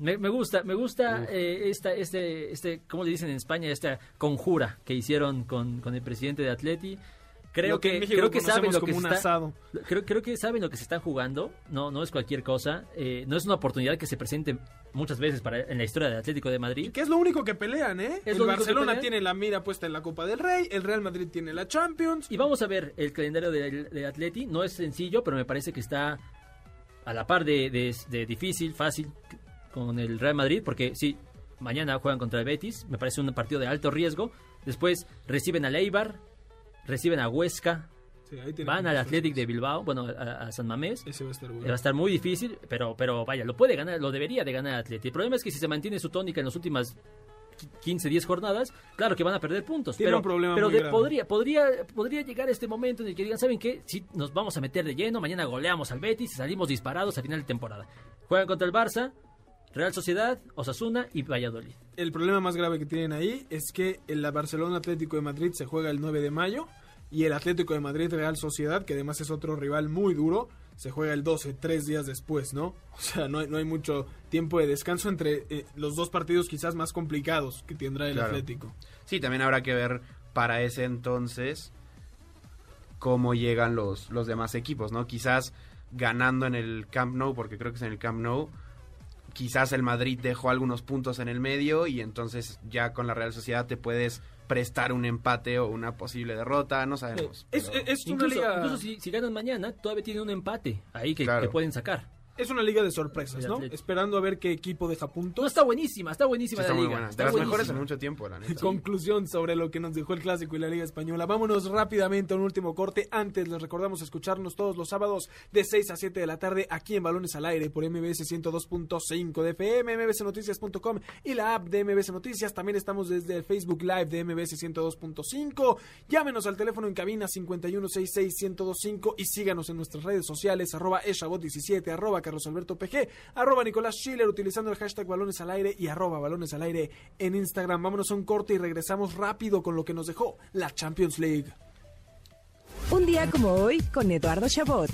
Me, me gusta, me gusta eh, esta, este, este, ¿cómo le dicen en España? Esta conjura que hicieron con, con el presidente de Atleti. Creo que, que creo que saben lo que se está, creo, creo que saben lo que se están jugando, no, no es cualquier cosa, eh, no es una oportunidad que se presente muchas veces para en la historia del Atlético de Madrid. Y que es lo único que pelean, ¿eh? El Barcelona tiene la mira puesta en la Copa del Rey, el Real Madrid tiene la Champions. Y vamos a ver el calendario del, del Atleti, no es sencillo, pero me parece que está a la par de, de, de difícil, fácil con el Real Madrid, porque sí, mañana juegan contra el Betis, me parece un partido de alto riesgo, después reciben al Eibar, reciben a Huesca, sí, van al Athletic de Bilbao, bueno, a, a San Mamés. Ese va a estar bueno. Va a estar muy difícil, pero, pero vaya, lo puede ganar, lo debería de ganar el Athletic. El problema es que si se mantiene su tónica en las últimas quince, diez jornadas, claro que van a perder puntos. Tiene pero, un problema pero muy de, grave. Podría, podría, podría llegar este momento en el que digan, ¿saben qué? Si nos vamos a meter de lleno, mañana goleamos al Betis y salimos disparados a final de temporada. Juegan contra el Barça, Real Sociedad, Osasuna y Valladolid. El problema más grave que tienen ahí es que el Barcelona Atlético de Madrid se juega el nueve de mayo y el Atlético de Madrid Real Sociedad, que además es otro rival muy duro, se juega el doce, tres días después, ¿no? O sea, no hay, no hay mucho tiempo de descanso entre eh, los dos partidos quizás más complicados que tendrá el claro. Atlético. Sí, también habrá que ver para ese entonces cómo llegan los, los demás equipos, ¿no? Quizás ganando en el Camp Nou, porque creo que es en el Camp Nou, quizás el Madrid dejó algunos puntos en el medio y entonces ya con la Real Sociedad te puedes prestar un empate o una posible derrota, no sabemos. Es, pero... es, es una incluso, liga... incluso si, si ganan mañana, todavía tienen un empate ahí que, claro. que pueden sacar. Es una liga de sorpresas, ¿no? Esperando a ver qué equipo deja puntos. No, está buenísima, está buenísima sí, está la liga. Está de las buenísima. Mejores en mucho tiempo, la neta. Conclusión sobre lo que nos dejó el Clásico y la Liga Española. Vámonos rápidamente a un último corte. Antes les recordamos escucharnos todos los sábados de seis a siete de la tarde aquí en Balones al Aire por M B S ciento dos punto cinco de F M, M B S noticias punto com y la app de M B S Noticias. También estamos desde el Facebook Live de M B S ciento dos punto cinco. Llámenos al teléfono en cabina cincuenta y uno sesenta y seis, diez veinticinco y síganos en nuestras redes sociales, arroba eschabot diecisiete, arroba Carlos Alberto P G, arroba Nicolás Schiller, utilizando el hashtag Balones al Aire y arroba Balones al Aire en Instagram. Vámonos a un corte y regresamos rápido con lo que nos dejó la Champions League. Un día como hoy con Eduardo Chabot.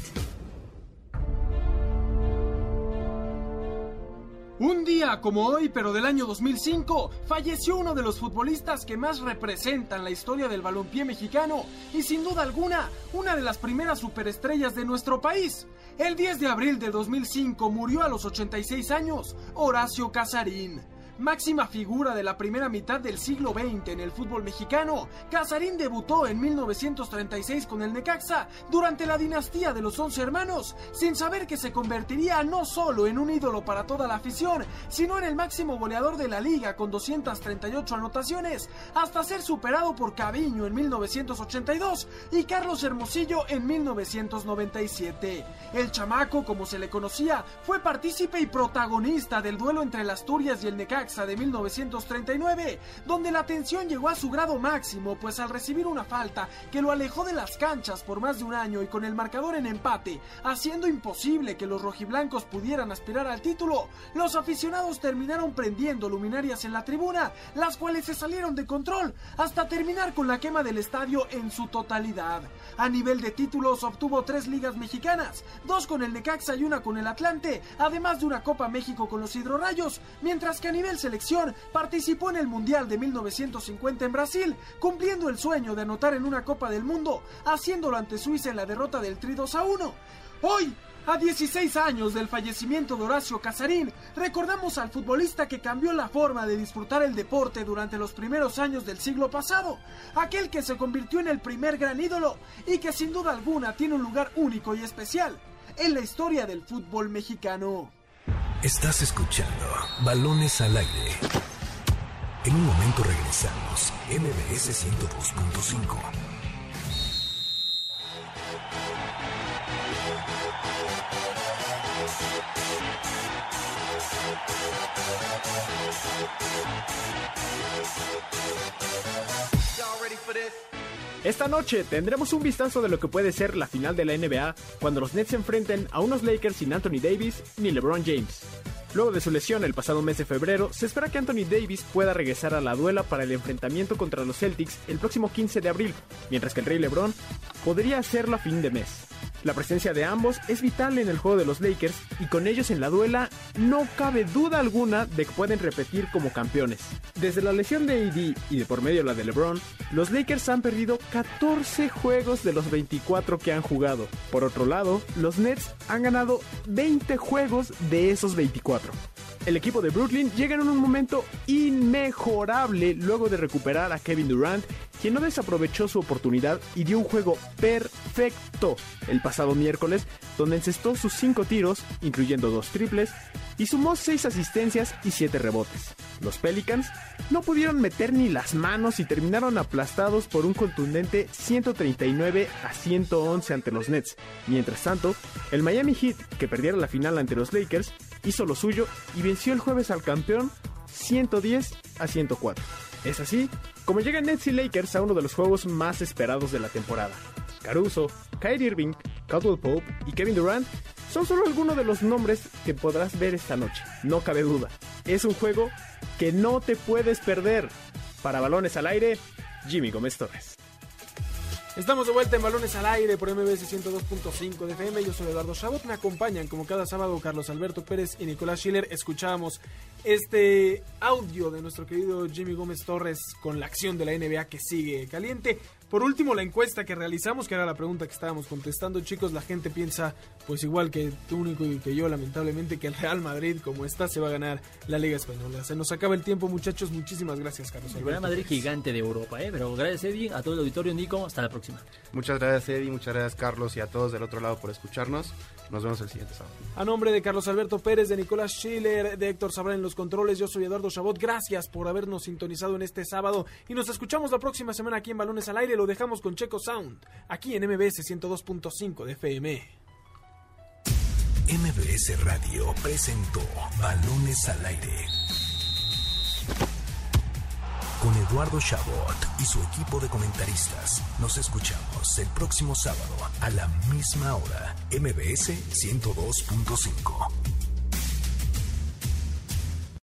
Un día como hoy, pero del año dos mil cinco, falleció uno de los futbolistas que más representan la historia del balompié mexicano y sin duda alguna, una de las primeras superestrellas de nuestro país. El diez de abril de dos mil cinco murió a los ochenta y seis años Horacio Casarín. Máxima figura de la primera mitad del siglo veinte en el fútbol mexicano, Casarín debutó en mil novecientos treinta y seis con el Necaxa durante la dinastía de los once hermanos, sin saber que se convertiría no solo en un ídolo para toda la afición, sino en el máximo goleador de la liga con doscientas treinta y ocho anotaciones, hasta ser superado por Caviño en mil novecientos ochenta y dos y Carlos Hermosillo en mil novecientos noventa y siete. El chamaco, como se le conocía, fue partícipe y protagonista del duelo entre el Asturias y el Necaxa de mil novecientos treinta y nueve, donde la tensión llegó a su grado máximo, pues al recibir una falta que lo alejó de las canchas por más de un año y con el marcador en empate, haciendo imposible que los rojiblancos pudieran aspirar al título, los aficionados terminaron prendiendo luminarias en la tribuna, las cuales se salieron de control, hasta terminar con la quema del estadio en su totalidad. A nivel de títulos obtuvo tres ligas mexicanas, dos con el Necaxa y una con el Atlante, además de una Copa México con los Hidrorrayos, mientras que a nivel selección participó en el Mundial de mil novecientos cincuenta en Brasil, cumpliendo el sueño de anotar en una Copa del Mundo, haciéndolo ante Suiza en la derrota del Tri dos a uno. Hoy, a dieciséis años del fallecimiento de Horacio Casarín, recordamos al futbolista que cambió la forma de disfrutar el deporte durante los primeros años del siglo pasado, aquel que se convirtió en el primer gran ídolo y que sin duda alguna tiene un lugar único y especial en la historia del fútbol mexicano. Estás escuchando Balones al Aire. En un momento regresamos. M B S ciento dos punto cinco. Esta noche tendremos un vistazo de lo que puede ser la final de la N B A cuando los Nets se enfrenten a unos Lakers sin Anthony Davis ni LeBron James. Luego de su lesión el pasado mes de febrero, se espera que Anthony Davis pueda regresar a la duela para el enfrentamiento contra los Celtics el próximo quince de abril, mientras que el Rey LeBron podría hacerlo a fin de mes. La presencia de ambos es vital en el juego de los Lakers y con ellos en la duela no cabe duda alguna de que pueden repetir como campeones. Desde la lesión de A D y de por medio la de LeBron, los Lakers han perdido catorce juegos de los veinticuatro que han jugado. Por otro lado, los Nets han ganado veinte juegos de esos veinticuatro. El equipo de Brooklyn llega en un momento inmejorable luego de recuperar a Kevin Durant, quien no desaprovechó su oportunidad y dio un juego perfecto el pasado miércoles, donde encestó sus cinco tiros, incluyendo dos triples, y sumó seis asistencias y siete rebotes. Los Pelicans no pudieron meter ni las manos y terminaron aplastados por un contundente ciento treinta y nueve a ciento once ante los Nets. Mientras tanto, el Miami Heat, que perdiera la final ante los Lakers, hizo lo suyo y venció el jueves al campeón ciento diez a ciento cuatro. Es así como llegan Nets y Lakers a uno de los juegos más esperados de la temporada. Caruso, Kyrie Irving, Caldwell Pope y Kevin Durant son solo algunos de los nombres que podrás ver esta noche. No cabe duda, es un juego que no te puedes perder. Para Balones al Aire, Jimmy Gómez Torres. Estamos de vuelta en Balones al Aire por M B S ciento dos punto cinco de F M. Yo soy Eduardo Chabot. Me acompañan como cada sábado Carlos Alberto Pérez y Nicolás Schiller. Escuchábamos este audio de nuestro querido Jimmy Gómez Torres con la acción de la N B A que sigue caliente. Por último, la encuesta que realizamos, que era la pregunta que estábamos contestando, chicos. La gente piensa, pues igual que tú, único y que yo, lamentablemente, que el Real Madrid, como está, se va a ganar la Liga Española. Se nos acaba el tiempo, muchachos. Muchísimas gracias, Carlos Alberto. El Real Madrid, gigante de Europa, ¿eh? Pero gracias, Eddie, a todo el auditorio. Nico, hasta la próxima. Muchas gracias, Eddie, muchas gracias, Carlos, y a todos del otro lado por escucharnos. Nos vemos el siguiente sábado. A nombre de Carlos Alberto Pérez, de Nicolás Schiller, de Héctor Sabrán en los controles, yo soy Eduardo Chabot. Gracias por habernos sintonizado en este sábado y nos escuchamos la próxima semana aquí en Balones al Aire. Lo dejamos con Checo Sound, aquí en M B S ciento dos punto cinco de F M. M B S Radio presentó Balones al Aire con Eduardo Chabot y su equipo de comentaristas. Nos escuchamos el próximo sábado a la misma hora. M B S ciento dos punto cinco.